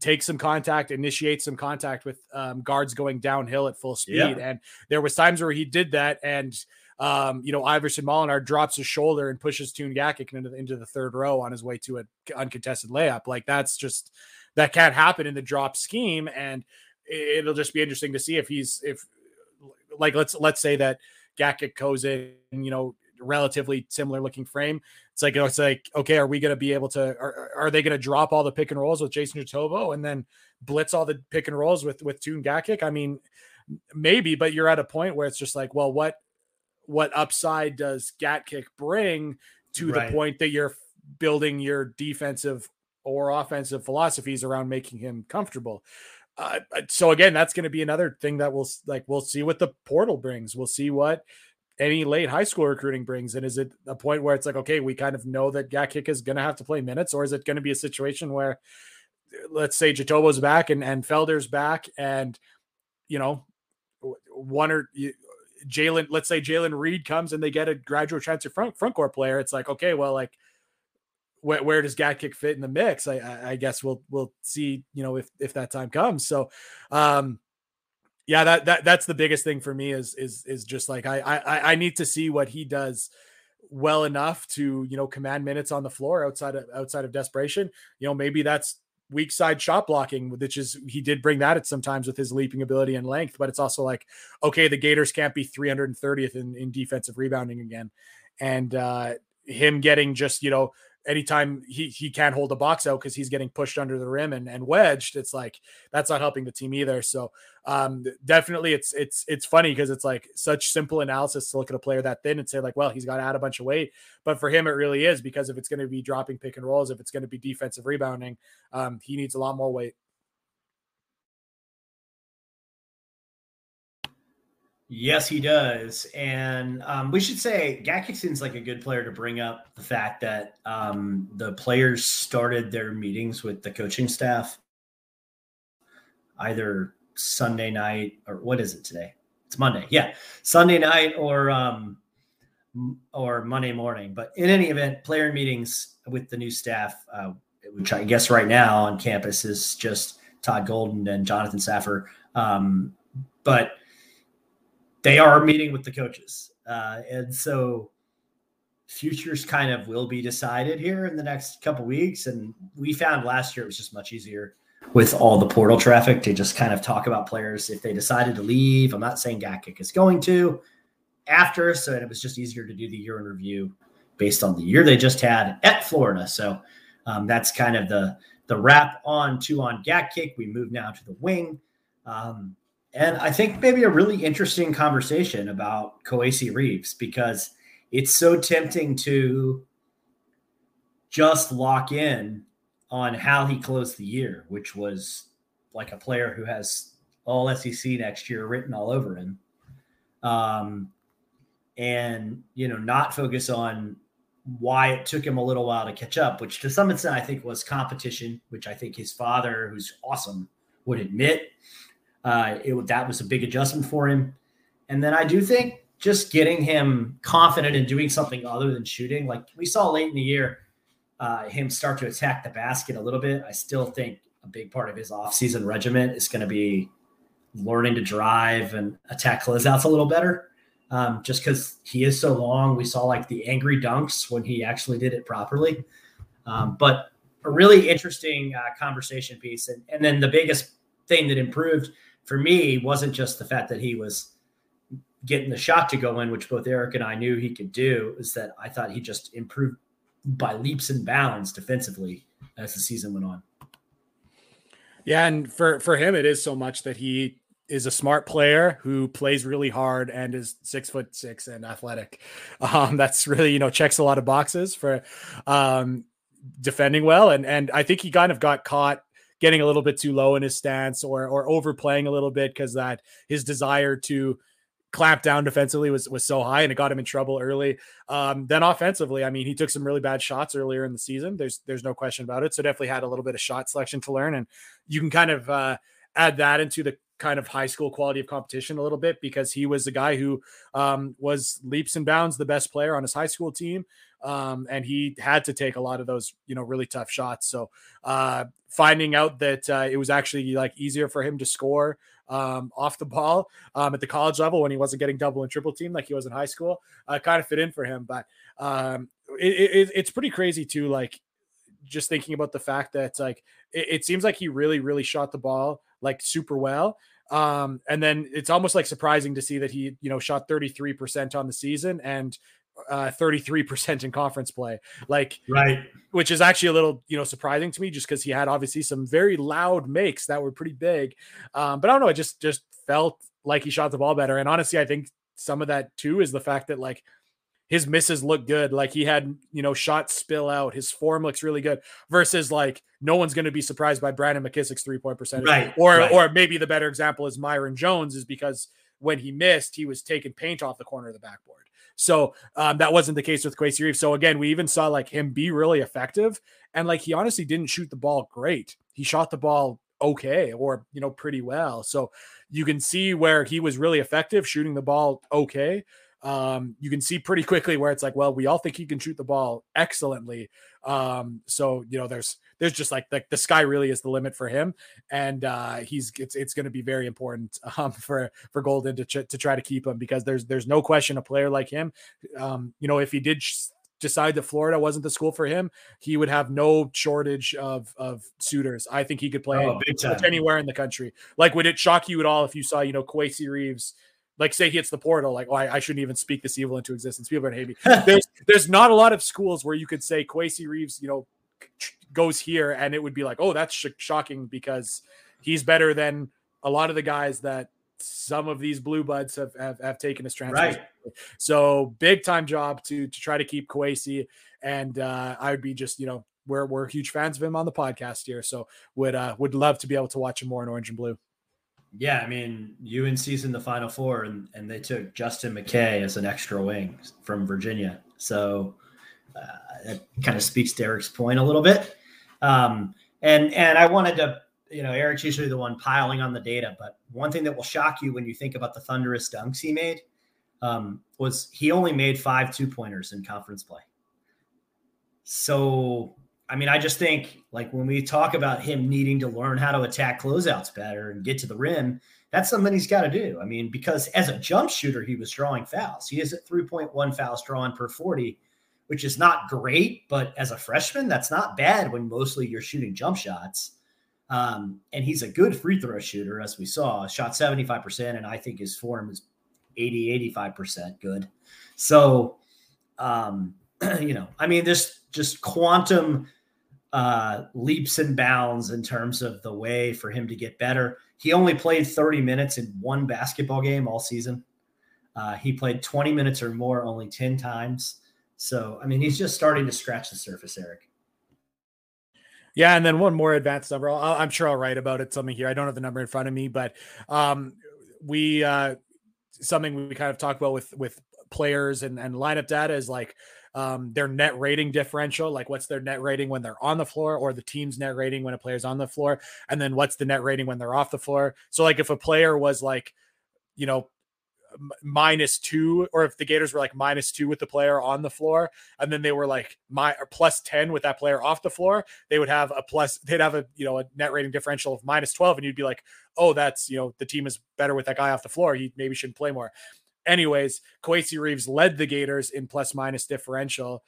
take some contact, initiate some contact with guards going downhill at full speed. Yeah. And there was times where he did that. And, you know, Iverson Molinar drops his shoulder and pushes Tuan Gatkick into the third row on his way to an uncontested layup. Like, that's just, that can't happen in the drop scheme. And it'll just be interesting to see if he's, if like, let's say that Gatkick goes in, you know, relatively similar looking frame. It's like, you know, it's like, okay, are we going to be able to, are they going to drop all the pick and rolls with Jason Jitoboh and then blitz all the pick and rolls with Tuan Gatkick? I mean, maybe, but you're at a point where it's just like, well, what upside does Gatkick bring to the point that you're building your defensive or offensive philosophies around making him comfortable? So again, that's going to be another thing that we'll, like, we'll see what the portal brings. We'll see what any late high school recruiting brings. And is it a point where it's like, okay, we kind of know that Gatkick is going to have to play minutes, or is it going to be a situation where, let's say, Jitoboh's back and Felder's back, and, you know, one or Jalen, let's say Jalen Reed comes and they get a graduate transfer front court player. It's like, okay, well, like, where does Gatkick fit in the mix? I guess we'll see, you know, if that time comes. So, yeah, that's the biggest thing for me is just like, I need to see what he does well enough to, you know, command minutes on the floor outside of desperation. You know, maybe that's weak side shot blocking, which is, he did bring that at sometimes with his leaping ability and length, but it's also like, okay, the Gators can't be 330th in defensive rebounding again. And him getting just, you know, anytime he can't hold the box out because he's getting pushed under the rim and wedged, it's like, that's not helping the team either. So definitely it's funny because it's like such simple analysis to look at a player that thin and say like, well, he's got to add a bunch of weight, but for him, it really is, because if it's going to be dropping pick and rolls, if it's going to be defensive rebounding, he needs a lot more weight. Yes, he does. And we should say Gatkick seems like a good player to bring up the fact that the players started their meetings with the coaching staff either Sunday night or what is it today? It's Monday. Yeah. Sunday night or Monday morning. But in any event, player meetings with the new staff, which I guess right now on campus is just Todd Golden and Jonathan Saffer. But they are meeting with the coaches. And so futures kind of will be decided here in the next couple of weeks. And we found last year it was just much easier with all the portal traffic to just kind of talk about players if they decided to leave. I'm not saying Gatkick is going to after. So it was just easier to do the year in review based on the year they just had at Florida. So that's kind of the wrap on Tuan Gatkick. We move now to the wing. And I think maybe a really interesting conversation about Koasi Reeves, because it's so tempting to just lock in on how he closed the year, which was like a player who has all SEC next year written all over him. And, you know, not focus on why it took him a little while to catch up, which to some extent I think was competition, which I think his father, who's awesome, would admit. That was a big adjustment for him. And then I do think just getting him confident in doing something other than shooting, like we saw late in the year, him start to attack the basket a little bit. I still think a big part of his offseason regimen is going to be learning to drive and attack closeouts a little better, just because he is so long. We saw like the angry dunks when he actually did it properly. But a really interesting conversation piece. And then the biggest thing that improved – for me, wasn't just the fact that he was getting the shot to go in, which both Eric and I knew he could do, is that I thought he just improved by leaps and bounds defensively as the season went on. Yeah, and for him, it is so much that he is a smart player who plays really hard and is 6'6" and athletic. That's really, you know, checks a lot of boxes for defending well. And I think he kind of got caught getting a little bit too low in his stance or overplaying a little bit, because that his desire to clamp down defensively was so high, and it got him in trouble early. Then offensively, I mean, he took some really bad shots earlier in the season. There's no question about it. So definitely had a little bit of shot selection to learn, and you can kind of add that into the kind of high school quality of competition a little bit, because he was the guy who was leaps and bounds the best player on his high school team. And he had to take a lot of those, you know, really tough shots. So finding out that it was actually like easier for him to score off the ball at the college level when he wasn't getting double and triple teamed like he was in high school, kind of fit in for him. But it's pretty crazy too, like just thinking about the fact that like it seems like he really, really shot the ball like super well. And then it's almost like surprising to see that he, you know, shot 33% on the season and 33% in conference play, like, right, which is actually a little, you know, surprising to me, just because he had obviously some very loud makes that were pretty big. But I don't know, it just felt like he shot the ball better. And honestly, I think some of that too is the fact that like his misses look good. Like he had, you know, shots spill out. His form looks really good versus like, no one's going to be surprised by Brandon McKissick's 3-point percentage, right, or maybe the better example is Myron Jones, is because when he missed, he was taking paint off the corner of the backboard. So that wasn't the case with Kwesi Reeves. So again, we even saw like him be really effective, and like, he honestly didn't shoot the ball great. He shot the ball okay, or, you know, pretty well. So you can see where he was really effective shooting the ball okay. You can see pretty quickly where it's like, well, we all think he can shoot the ball excellently. So, you know, there's just like the sky really is the limit for him. And, it's going to be very important, for Golden to try to keep him, because there's no question a player like him, you know, if he did decide that Florida wasn't the school for him, he would have no shortage of suitors. I think he could play anywhere in the country. Like, would it shock you at all if you saw, you know, Kwesi Reeves, like, say he hits the portal, like, oh, I shouldn't even speak this evil into existence. People are going to hate me. There's not a lot of schools where you could say Kwesi Reeves, you know, goes here, and it would be like, oh, that's shocking, because he's better than a lot of the guys that some of these blue buds have taken as transfers. Right. So big time job to try to keep Kwesi. And I would be just, you know, we're huge fans of him on the podcast here. So would love to be able to watch him more in orange and blue. Yeah, I mean, UNC's in the Final Four, and they took Justin McKay as an extra wing from Virginia. So that kind of speaks to Eric's point a little bit. And I wanted to, you know, Eric's usually the one piling on the data, but one thing that will shock you when you think about the thunderous dunks he made was he only made 5 2-pointers in conference play. So, I mean, I just think, like, when we talk about him needing to learn how to attack closeouts better and get to the rim, that's something he's got to do. I mean, because as a jump shooter, he was drawing fouls. He is at 3.1 fouls drawn per 40, which is not great, but as a freshman, that's not bad when mostly you're shooting jump shots. And he's a good free throw shooter, as we saw, shot 75%, and I think his form is 80-85% good. So, you know, I mean, this just quantum leaps and bounds in terms of the way for him to get better. He only played 30 minutes in one basketball game all season. He played 20 minutes or more only 10 times. So, I mean, he's just starting to scratch the surface, Eric. Yeah, and then one more advanced number. I'm sure I'll write about it something here. I don't have the number in front of me, but something we kind of talk about with players and lineup data is like, their net rating differential, like what's their net rating when they're on the floor, or the team's net rating when a player's on the floor, and then what's the net rating when they're off the floor. So like if a player was like, you know, -2, or if the Gators were like -2 with the player on the floor, and then they were like +10 with that player off the floor, they would have they'd have a, you know, a net rating differential of -12, and you'd be like, oh, that's, you know, the team is better with that guy off the floor, he maybe shouldn't play more. Anyways, Kwesi Reeves led the Gators in plus-minus differential.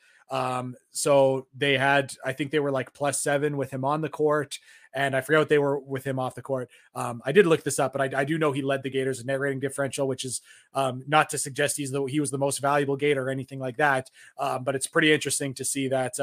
So they had, I think they were like +7 with him on the court, and I forgot what they were with him off the court. I did look this up, but I do know he led the Gators in net rating differential, which is not to suggest he was the most valuable Gator or anything like that. But it's pretty interesting to see that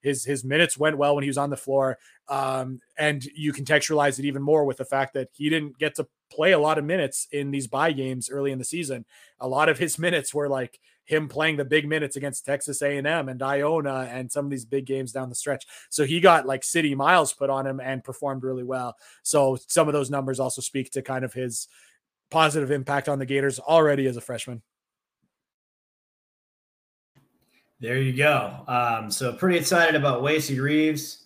his minutes went well when he was on the floor. And you contextualize it even more with the fact that he didn't get to play a lot of minutes in these bye games early in the season. A lot of his minutes were like him playing the big minutes against Texas A&M and Iona and some of these big games down the stretch. So he got like city miles put on him and performed really well. So some of those numbers also speak to kind of his positive impact on the Gators already as a freshman. There you go. So pretty excited about Kwesi Reeves.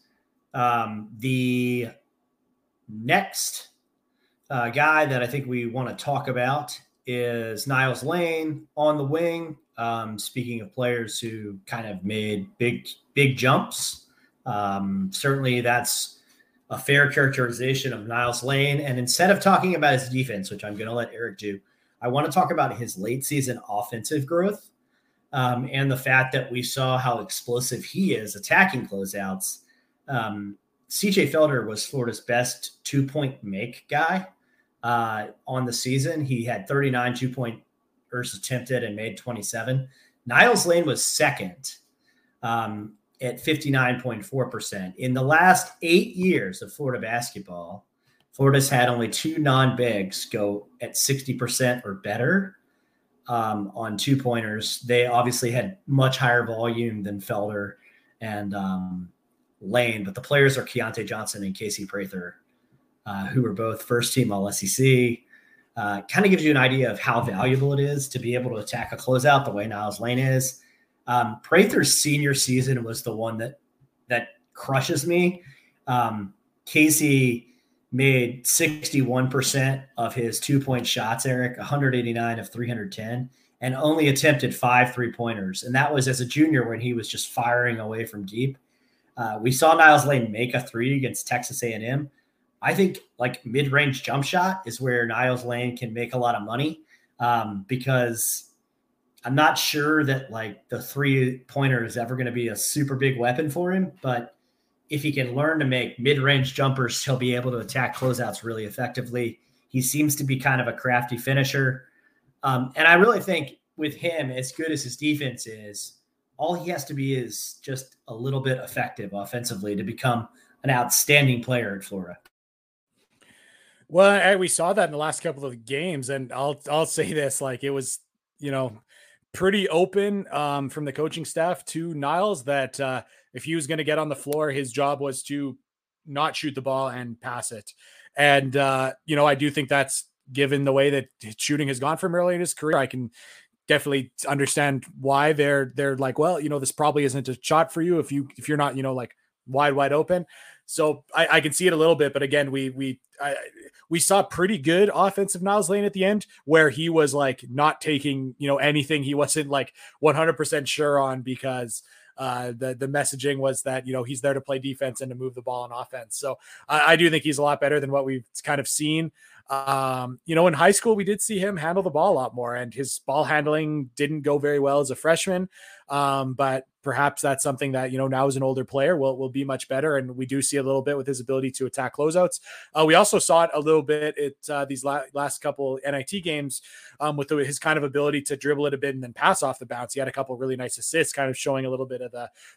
The next guy that I think we want to talk about is Niles Lane on the wing. Speaking of players who kind of made big jumps, certainly that's a fair characterization of Niles Lane. And instead of talking about his defense, which I'm going to let Eric do, I want to talk about his late season offensive growth and the fact that we saw how explosive he is attacking closeouts. CJ Felder was Florida's best two-point make guy on the season. He had 39 two-pointers attempted and made 27. Niles Lane was second at 59.4%. In the last 8 years of Florida basketball, Florida's had only two non-bigs go at 60% or better on two-pointers. They obviously had much higher volume than Felder and Lane, but the players are Keontae Johnson and Casey Prather, who were both first-team All-SEC. Kind of gives you an idea of how valuable it is to be able to attack a closeout the way Niles Lane is. Prather's senior season was the one that crushes me. Casey made 61% of his two-point shots, Eric, 189 of 310, and only attempted 5 3-pointers. And that was as a junior when he was just firing away from deep. We saw Niles Lane make a three against Texas A&M. I think like mid-range jump shot is where Niles Lane can make a lot of money because I'm not sure that like the 3-pointer is ever going to be a super big weapon for him. But if he can learn to make mid-range jumpers, he'll be able to attack closeouts really effectively. He seems to be kind of a crafty finisher. And I really think with him, as good as his defense is, all he has to be is just a little bit effective offensively to become an outstanding player at Florida. Well, we saw that in the last couple of games, and I'll say this, like it was, you know, pretty open from the coaching staff to Niles that if he was going to get on the floor, his job was to not shoot the ball and pass it. And, you know, I do think that's given the way that shooting has gone from early in his career, I can definitely understand why they're like, well, you know, this probably isn't a shot for you if you're not, you know, like wide open. So I can see it a little bit, but again, we saw pretty good offensive Niles Lane at the end where he was like not taking, you know, anything he wasn't like 100% sure on because the messaging was that, you know, he's there to play defense and to move the ball on offense. So I do think he's a lot better than what we've kind of seen. You know, in high school, we did see him handle the ball a lot more, and his ball handling didn't go very well as a freshman. But perhaps that's something that, you know, now as an older player will be much better. And we do see a little bit with his ability to attack closeouts. We also saw it a little bit at these last couple NIT games with his kind of ability to dribble it a bit and then pass off the bounce. He had a couple really nice assists, kind of showing a little bit of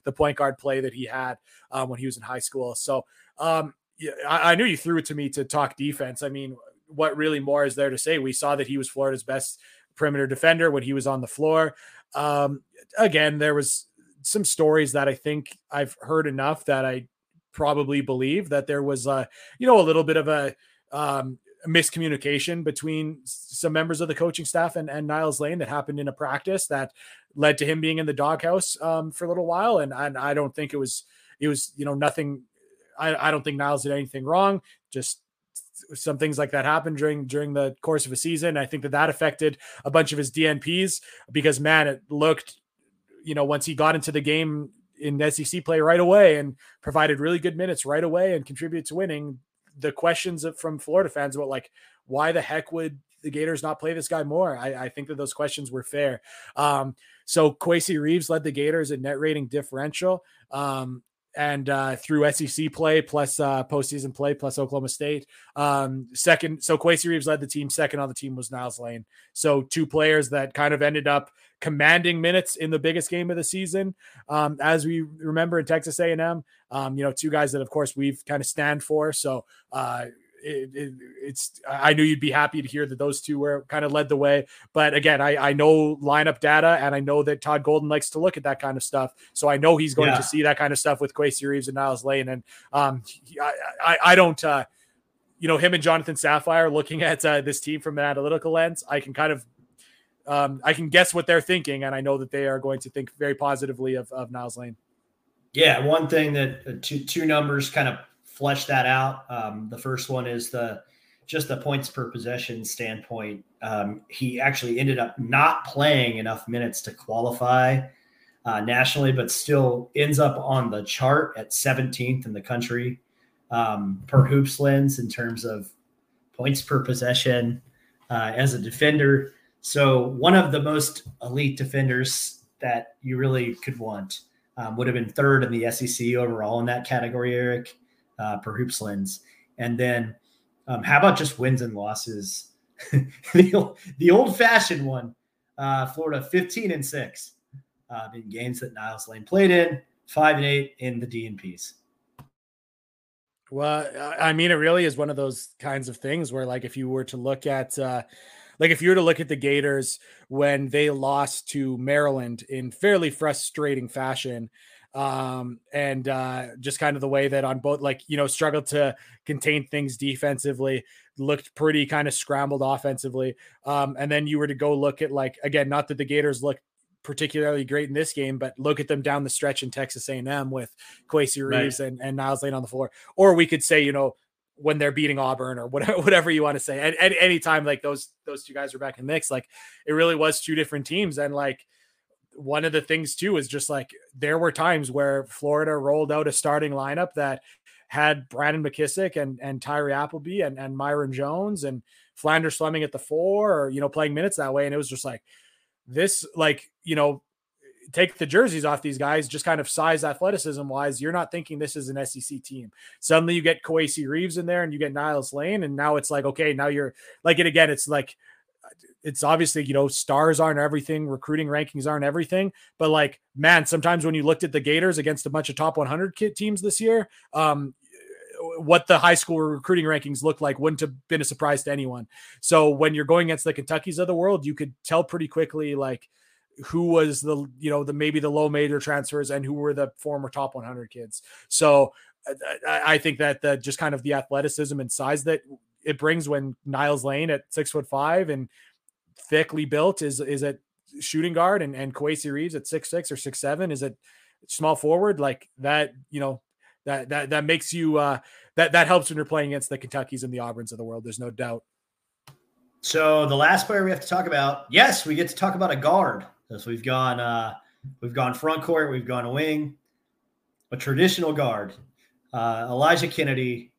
the point guard play that he had when he was in high school. So I knew you threw it to me to talk defense. I mean, what really more is there to say? We saw that he was Florida's best perimeter defender when he was on the floor. Again, there was some stories that I think I've heard enough that I probably believe that there was a little bit of a miscommunication between some members of the coaching staff and Niles Lane that happened in a practice that led to him being in the doghouse for a little while. And I don't think it was, you know, nothing. I don't think Niles did anything wrong. Just some things like that happened during the course of a season. I think that affected a bunch of his DNPs because, man, it looked, you know, once he got into the game in SEC play right away and provided really good minutes right away and contributed to winning, the questions from Florida fans about like, why the heck would the Gators not play this guy more? I think that those questions were fair. So Kwesi Reeves led the Gators in net rating differential. And through SEC play plus postseason play plus Oklahoma State second. So Kwesi Reeves led the team. Second on the team was Niles Lane. So two players that kind of ended up commanding minutes in the biggest game of the season. As we remember in Texas A&M, you know, two guys that of course we've kind of stand for. So it's I knew you'd be happy to hear that those two were kind of led the way. But again, I know lineup data, and I know that Todd Golden likes to look at that kind of stuff. So I know he's going to see that kind of stuff with Kwesi Reeves and Niles Lane. And I don't, you know, him and Jonathan Sapphire looking at this team from an analytical lens, I can kind of I can guess what they're thinking. And I know that they are going to think very positively of Niles Lane. Yeah. One thing that two numbers kind of flesh that out. The first one is the just a points per possession standpoint, he actually ended up not playing enough minutes to qualify nationally, but still ends up on the chart at 17th in the country per hoops lens in terms of points per possession as a defender. So one of the most elite defenders that you really could want would have been third in the SEC overall in that category, Eric, per hoops lens. And then how about just wins and losses? The old-fashioned one, Florida 15-6 in games that Niles Lane played in, 5-8 in the D&Ps. Well, I mean, it really is one of those kinds of things where, like, if you were to look at the Gators when they lost to Maryland in fairly frustrating fashion, and just kind of the way that on both, like, you know, struggled to contain things defensively, looked pretty kind of scrambled offensively. And then you were to go look at, like, again, not that the Gators looked particularly great in this game, but look at them down the stretch in Texas A&M with Kwesi Reeves and Niles Lane on the floor. Or we could say, you know, when they're beating Auburn or whatever you want to say. At any time, like, those two guys were back in the mix, like, it really was two different teams. And, like, one of the things too is just, like, there were times where Florida rolled out a starting lineup that had Brandon McKissick and Tyree Appleby and Myron Jones and Flanders Fleming at the 4, or, you know, playing minutes that way. And it was just like this, like, you know, take the jerseys off these guys, just kind of size athleticism wise, you're not thinking this is an SEC team. Suddenly you get Kwesi Reeves in there and you get Niles Lane. And now it's like, okay, now you're like, and again, it's like, it's obviously, you know, stars aren't everything, recruiting rankings aren't everything, but, like, man, sometimes when you looked at the Gators against a bunch of top 100 kid teams this year, what the high school recruiting rankings looked like wouldn't have been a surprise to anyone. So when you're going against the Kentuckys of the world, you could tell pretty quickly, like, who was the, you know, the maybe the low major transfers and who were the former top 100 kids. So I think that the just kind of the athleticism and size that it brings when Niles Lane at 6'5" and thickly built is at shooting guard, and Kwesi Reeves at 6'6" or 6'7" is at small forward, like that, you know, that makes you that helps when you're playing against the Kentuckys and the Auburns of the world. There's no doubt. So the last player we have to talk about, yes, we get to talk about a guard. So we've gone front court, we've gone wing, a traditional guard. Elijah Kennedy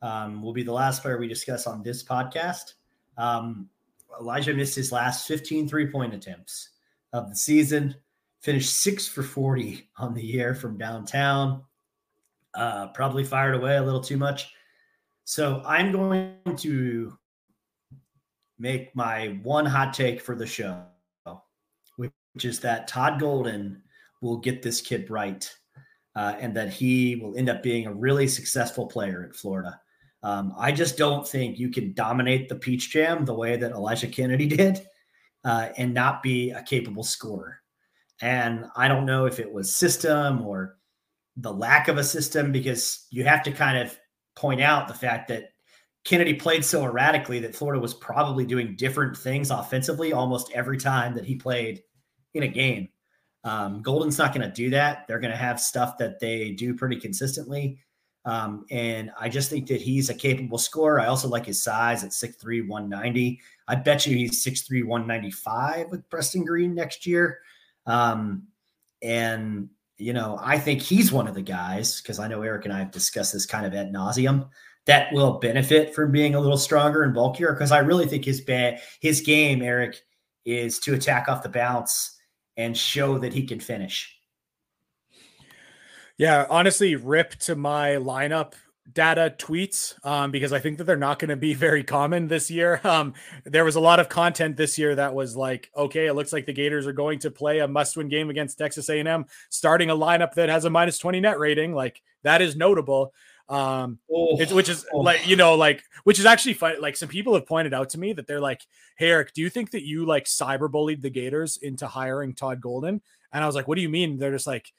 will be the last player we discuss on this podcast. Elijah missed his last 15 three-point attempts of the season, finished 6 for 40 on the year from downtown, probably fired away a little too much. So I'm going to make my one hot take for the show, which is that Todd Golden will get this kid right, and that he will end up being a really successful player at Florida. I just don't think you can dominate the Peach Jam the way that Elijah Kennedy did and not be a capable scorer. And I don't know if it was system or the lack of a system, because you have to kind of point out the fact that Kennedy played so erratically that Florida was probably doing different things offensively almost every time that he played in a game. Golden's not going to do that. They're going to have stuff that they do pretty consistently. And I just think that he's a capable scorer. I also like his size at 6'3", 190. I bet you he's 6'3", 195 with Preston Green next year. And, you know, I think he's one of the guys, because I know Eric and I have discussed this kind of ad nauseum, that will benefit from being a little stronger and bulkier, because I really think his game, Eric, is to attack off the bounce and show that he can finish. Yeah, honestly, rip to my lineup data tweets, because I think that they're not going to be very common this year. There was a lot of content this year that was like, okay, it looks like the Gators are going to play a must-win game against Texas A&M, starting a lineup that has a -20 net rating. Like, that is notable. Which is actually fun. Like, some people have pointed out to me that they're like, hey, Eric, do you think that you, like, cyberbullied the Gators into hiring Todd Golden? And I was like, what do you mean? They're just like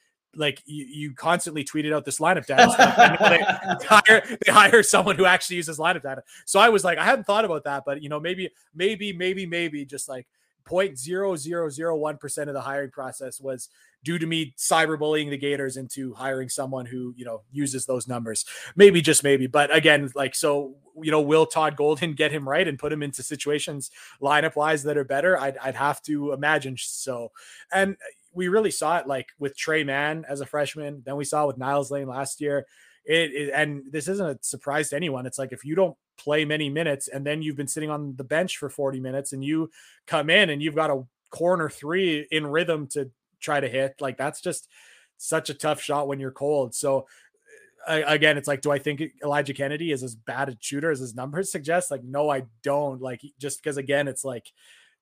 you constantly tweeted out this lineup data stuff. They hire someone who actually uses lineup data. So I was like, I hadn't thought about that, but, you know, maybe just like 0.0001% of the hiring process was due to me cyberbullying the Gators into hiring someone who, you know, uses those numbers. Maybe, just maybe. But again, like, so, you know, will Todd Golden get him right and put him into situations lineup wise that are better? I'd have to imagine so. And we really saw it like with Trey Mann as a freshman. Then we saw with Niles Lane last year. And this isn't a surprise to anyone. It's like, if you don't play many minutes and then you've been sitting on the bench for 40 minutes and you come in and you've got a corner three in rhythm to try to hit, like, that's just such a tough shot when you're cold. So again, it's like, do I think Elijah Kennedy is as bad a shooter as his numbers suggest? Like, no, I don't. Like, just because, again, it's like,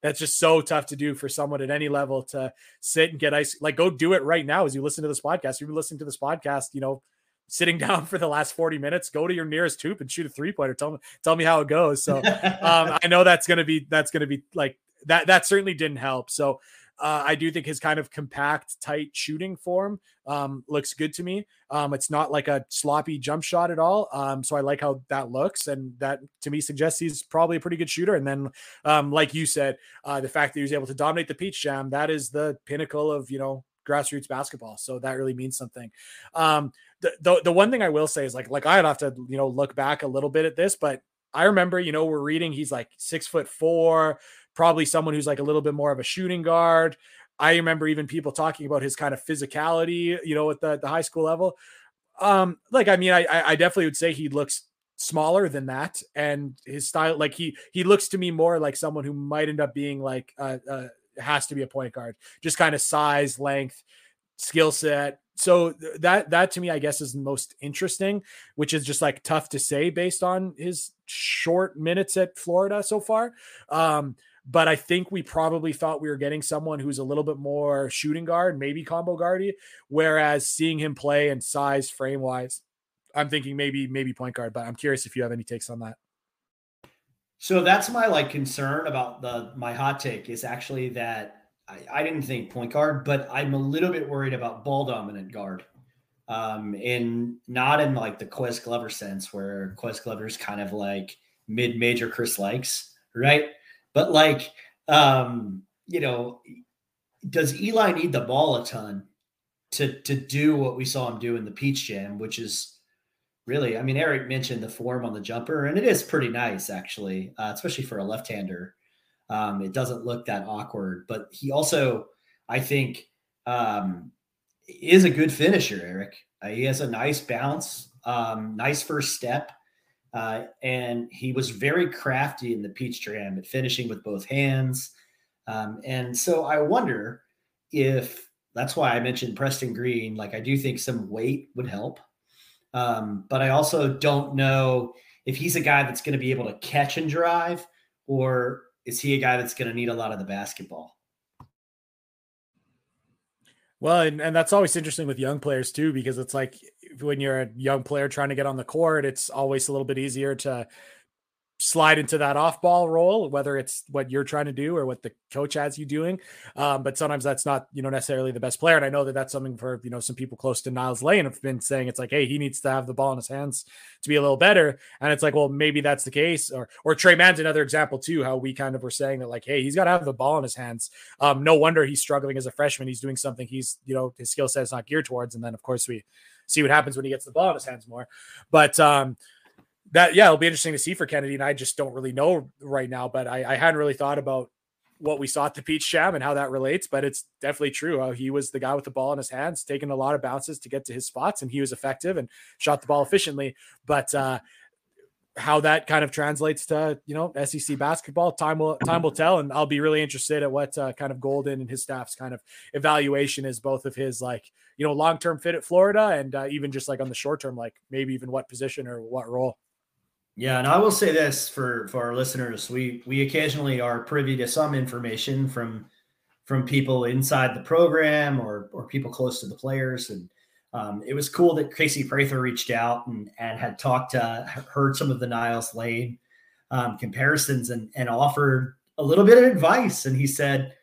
that's just so tough to do for someone at any level to sit and get ice. Like, go do it right now. As you listen to this podcast, you've been listening to this podcast, you know, sitting down for the last 40 minutes, go to your nearest hoop and shoot a 3-pointer. Tell me how it goes. So I know that's going to be like that. That certainly didn't help. So I do think his kind of compact, tight shooting form looks good to me. It's not like a sloppy jump shot at all. So I like how that looks, and that to me suggests he's probably a pretty good shooter. And then like you said, the fact that he was able to dominate the Peach Jam, that is the pinnacle of, you know, grassroots basketball. So that really means something. The one thing I will say is like I'd have to, you know, look back a little bit at this, but I remember, you know, we're reading, he's like 6'4", probably someone who's like a little bit more of a shooting guard. I remember even people talking about his kind of physicality, you know, at the high school level. Like, I mean, I definitely would say he looks smaller than that, and his style, like he looks to me more like someone who might end up being like, has to be a point guard, just kind of size, length, skill set. So that to me, I guess, is the most interesting, which is just like tough to say based on his short minutes at Florida so far. But I think we probably thought we were getting someone who's a little bit more shooting guard, maybe combo guardy, whereas seeing him play and size frame wise, I'm thinking maybe point guard, but I'm curious if you have any takes on that. So that's my like concern about my hot take is actually that I didn't think point guard, but I'm a little bit worried about ball dominant guard, and not in like the Quez Glover sense where Quez Glover's kind of like mid-major Chris Likes, right? But like, you know, does Eli need the ball a ton to do what we saw him do in the Peach Jam, which is really, I mean, Eric mentioned the form on the jumper, and it is pretty nice, actually, especially for a left-hander. It doesn't look that awkward, but he also, I think, is a good finisher, Eric. He has a nice bounce, nice first step, and he was very crafty in the Peach Jam at finishing with both hands. And so I wonder if that's why I mentioned Preston Green. Like, I do think some weight would help. But I also don't know if he's a guy that's going to be able to catch and drive, or is he a guy that's going to need a lot of the basketball? Well, and that's always interesting with young players too, because it's like when you're a young player trying to get on the court, it's always a little bit easier to slide into that off ball role, whether it's what you're trying to do or what the coach has you doing. But sometimes that's not, you know, necessarily the best player. And I know that that's something for, you know, some people close to Niles Lane have been saying, it's like, hey, he needs to have the ball in his hands to be a little better. And it's like, well, maybe that's the case. Or Trey Mann's another example too, how we kind of were saying that like, hey, he's got to have the ball in his hands. No wonder he's struggling as a freshman. He's doing something he's, you know, his skill set is not geared towards. And then of course we see what happens when he gets the ball in his hands more. But, it'll be interesting to see for Kennedy, and I just don't really know right now, but I hadn't really thought about what we saw at the Peach Jam and how that relates, but it's definitely true. He was the guy with the ball in his hands, taking a lot of bounces to get to his spots, and he was effective and shot the ball efficiently, but how that kind of translates to, you know, SEC basketball, time will tell, and I'll be really interested at what kind of Golden and his staff's kind of evaluation is, both of his, like, you know, long-term fit at Florida and even just like on the short term, like maybe even what position or what role. Yeah, and I will say this for our listeners, we occasionally are privy to some information from people inside the program or people close to the players. And it was cool that Casey Prather reached out and had heard some of the Niles Lane comparisons and offered a little bit of advice. And he said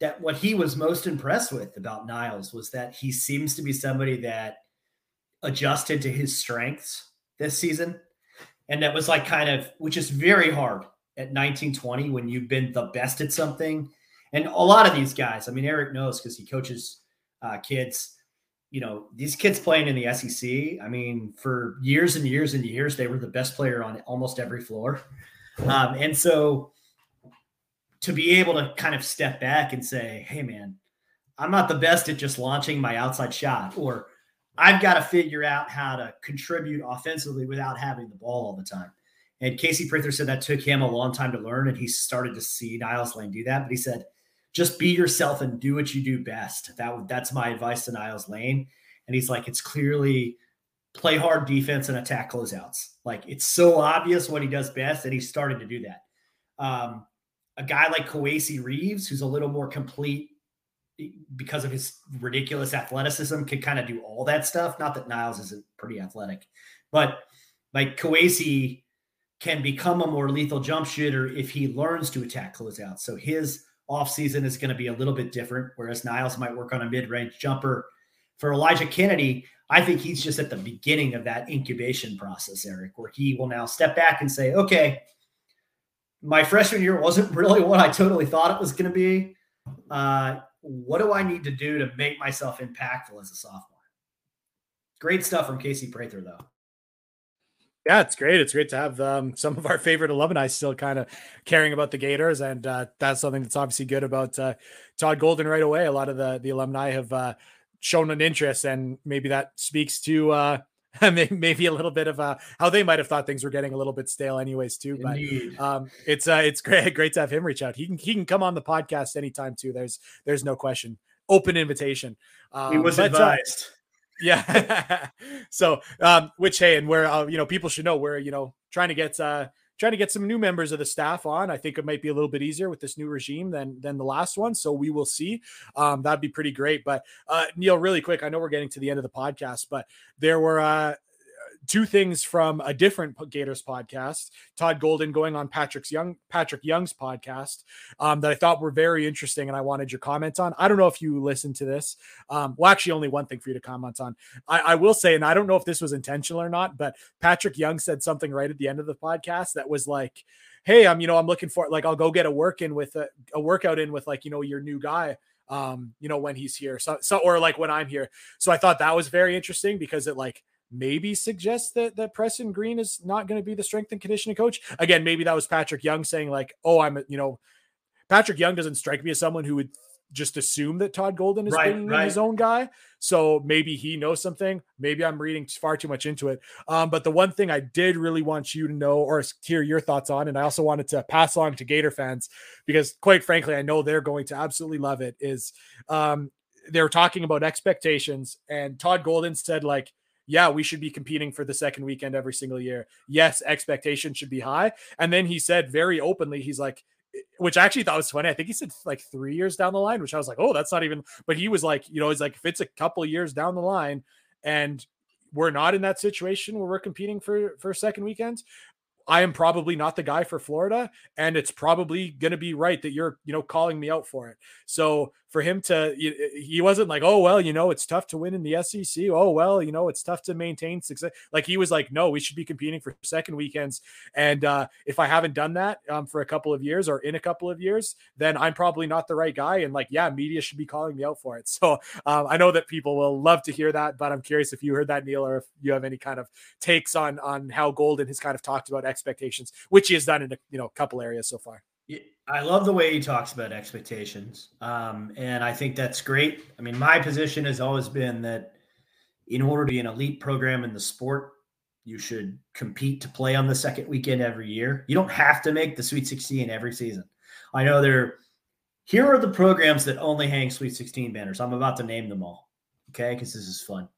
that what he was most impressed with about Niles was that he seems to be somebody that adjusted to his strengths this season. And that was like kind of, which is very hard at 19-20 when you've been the best at something And a lot of these guys, I mean, Eric knows because he coaches kids, you know, these kids playing in the SEC. I mean, for years and years and years, they were the best player on almost every floor. And so to be able to kind of step back and say, hey, man, I'm not the best at just launching my outside shot, or I've got to figure out how to contribute offensively without having the ball all the time. And Casey Prither said that took him a long time to learn, and he started to see Niles Lane do that. But he said, just be yourself and do what you do best. That's my advice to Niles Lane. And he's like, it's clearly play hard defense and attack closeouts. Like, it's so obvious what he does best, and he's starting to do that. A guy like Kawesi Reeves, who's a little more complete because of his ridiculous athleticism, could kind of do all that stuff. Not that Niles isn't pretty athletic, but like Kawesi can become a more lethal jump shooter if he learns to attack closeouts. So his offseason is going to be a little bit different, whereas Niles might work on a mid-range jumper. For Elijah Kennedy, I think he's just at the beginning of that incubation process, Eric, where he will now step back and say, okay, my freshman year wasn't really what I totally thought it was going to be. What do I need to do to make myself impactful as a sophomore? Great stuff from Casey Prather, though. Yeah, it's great. It's great to have some of our favorite alumni still kind of caring about the Gators. And that's something that's obviously good about Todd Golden right away. A lot of the alumni have shown an interest, and maybe that speaks to maybe a little bit of how they might've thought things were getting a little bit stale anyways too. Indeed. But it's great to have him reach out. He can come on the podcast anytime too. There's no question. Open invitation. He was advised. Yeah. So, which, hey, and where, people should know we're, trying to get some new members of the staff on. I think it might be a little bit easier with this new regime than the last one. So we will see. That'd be pretty great. But Neil, really quick, I know we're getting to the end of the podcast, but there were two things from a different Gators podcast, Todd Golden going on Patrick Young's podcast that I thought were very interesting. And I wanted your comments on. I don't know if you listened to this. Actually only one thing for you to comment on. I will say, and I don't know if this was intentional or not, but Patrick Young said something right at the end of the podcast that was like, hey, I'm looking for, like, I'll go get a workout in with, like, your new guy. When he's here, so, or like when I'm here. So I thought that was very interesting because it, like, maybe suggest that Preston Green is not going to be the strength and conditioning coach. Again, maybe that was Patrick Young saying, like, oh, Patrick Young doesn't strike me as someone who would just assume that Todd Golden is being his own guy. So maybe he knows something. Maybe I'm reading far too much into it. But the one thing I did really want you to know or hear your thoughts on, and I also wanted to pass on to Gator fans, because quite frankly, I know they're going to absolutely love it, is they were talking about expectations, and Todd Golden said, like, yeah, we should be competing for the second weekend every single year. Yes, expectations should be high. And then he said very openly, he's like, which I actually thought was funny. I think he said like 3 years down the line, which I was like, oh, that's not even, but he was like, he's like, if it's a couple years down the line and we're not in that situation where we're competing for second weekends, I am probably not the guy for Florida, and it's probably going to be right that you're, calling me out for it. So for him to, he wasn't like, oh, well, it's tough to win in the SEC. Oh, well, it's tough to maintain success. Like, he was like, no, we should be competing for second weekends. And if I haven't done that for a couple of years or in a couple of years, then I'm probably not the right guy. And, like, yeah, media should be calling me out for it. So I know that people will love to hear that, but I'm curious if you heard that, Neil, or if you have any kind of takes on how Golden has kind of talked about expectations, which he has done in a couple areas so far. I love the way he talks about expectations. And I think that's great. I mean, my position has always been that in order to be an elite program in the sport, you should compete to play on the second weekend every year. You don't have to make the Sweet 16 every season. I know here are the programs that only hang Sweet 16 banners. I'm about to name them all. Okay. Cause this is fun.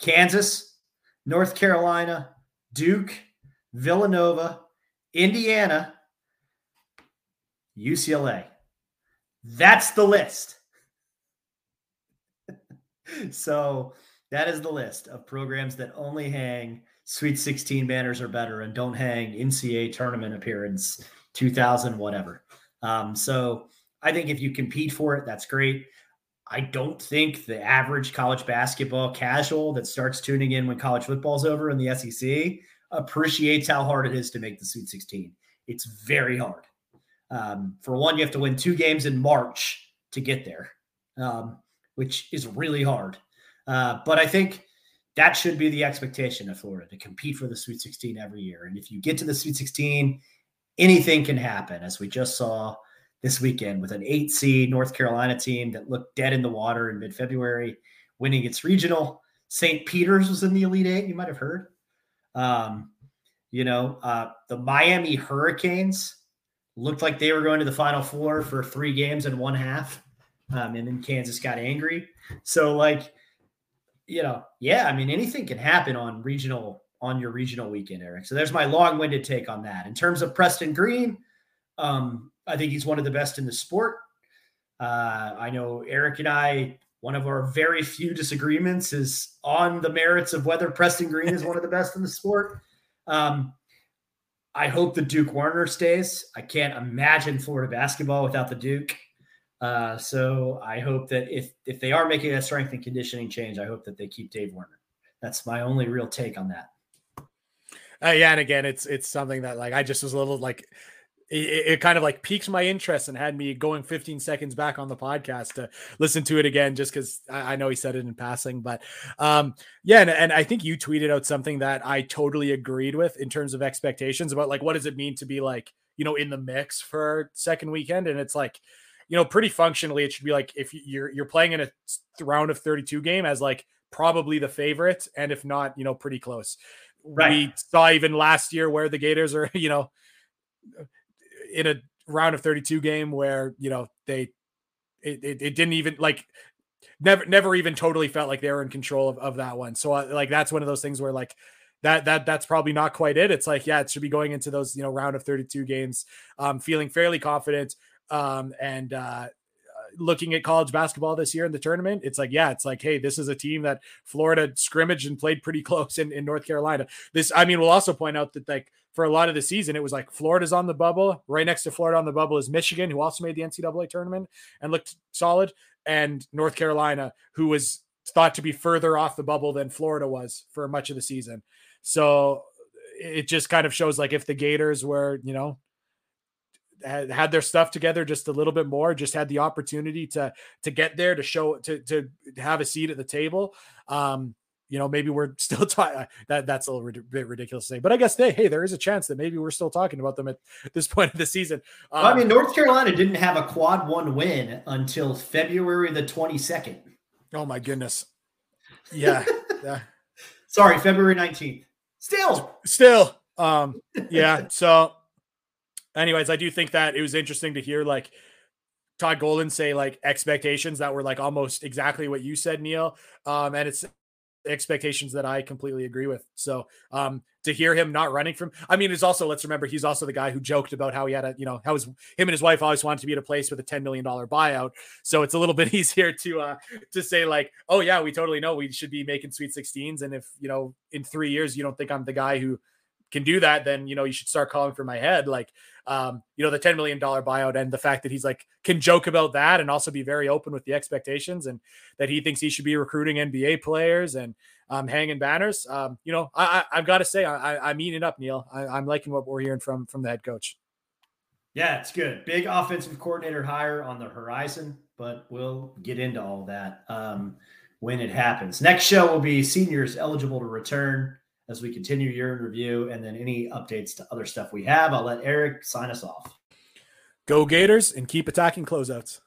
Kansas, North Carolina, Duke, Villanova, Indiana, UCLA. That's the list. So that is the list of programs that only hang Sweet 16 banners or better and don't hang NCAA tournament appearance 2000, whatever. So I think if you compete for it, that's great. I don't think the average college basketball casual that starts tuning in when college football's over in the SEC appreciates how hard it is to make the Sweet 16. It's very hard. For one, you have to win 2 games in March to get there, which is really hard. But I think that should be the expectation of Florida, to compete for the Sweet 16 every year. And if you get to the Sweet 16, anything can happen, as we just saw this weekend with an 8-seed North Carolina team that looked dead in the water in mid-February, winning its regional. St. Peter's was in the Elite Eight. You might have heard. The Miami Hurricanes looked like they were going to the Final Four for 3 games and 1/2. And then Kansas got angry. So, anything can happen on your regional weekend, Eric. So there's my long-winded take on that. In terms of Preston Green, I think he's one of the best in the sport. I know Eric and I, one of our very few disagreements is on the merits of whether Preston Green is one of the best in the sport. I hope the Duke Warner stays. I can't imagine Florida basketball without the Duke. So I hope that if they are making a strength and conditioning change, I hope that they keep Dave Warner. That's my only real take on that. And again, it's something that I just was a little it kind of piqued my interest and had me going 15 seconds back on the podcast to listen to it again, just because I know he said it in passing, but And I think you tweeted out something that I totally agreed with in terms of expectations about what does it mean to be in the mix for second weekend? And it's pretty functionally, it should be if you're playing in a round of 32 game as probably the favorite. And if not, pretty close, right? We saw even last year where the Gators are, in a round of 32 game where, it didn't even never even totally felt like they were in control of that one. So that's one of those things where that's probably not quite it. It's it should be going into those, round of 32 games, feeling fairly confident. And looking at college basketball this year in the tournament, hey, this is a team that Florida scrimmaged and played pretty close in North Carolina. We'll also point out that for a lot of the season, it was Florida's on the bubble. Right next to Florida on the bubble is Michigan, who also made the NCAA tournament and looked solid, and North Carolina, who was thought to be further off the bubble than Florida was for much of the season. So it just kind of shows if the Gators were, had their stuff together just a little bit more, just had the opportunity to get there, to show, to have a seat at the table. Maybe we're still talking. That's a little bit ridiculous to say, but I guess there is a chance that maybe we're still talking about them at this point of the season. North Carolina didn't have a quad one win until February the 22nd. Oh my goodness. Yeah. Sorry, February 19th. Still. Yeah. So anyways, I do think that it was interesting to hear Todd Golden say expectations that were almost exactly what you said, Neil. And it's expectations that I completely agree with. So to hear him not running from, it's also, let's remember, he's also the guy who joked about how he had a, how him and his wife always wanted to be at a place with a $10 million buyout. So it's a little bit easier to say oh yeah, we totally know we should be making Sweet 16s. And if, in 3 years, you don't think I'm the guy who can do that, then, you should start calling for my head. The $10 million buyout, and the fact that he's can joke about that and also be very open with the expectations, and that he thinks he should be recruiting NBA players and hanging banners. I've got to say, I'm eating it up, Neil. I'm liking what we're hearing from the head coach. Yeah, it's good. Big offensive coordinator hire on the horizon, but we'll get into all that when it happens. Next show will be seniors eligible to return, as we continue year in review, and then any updates to other stuff we have. I'll let Eric sign us off. Go Gators, and keep attacking closeouts.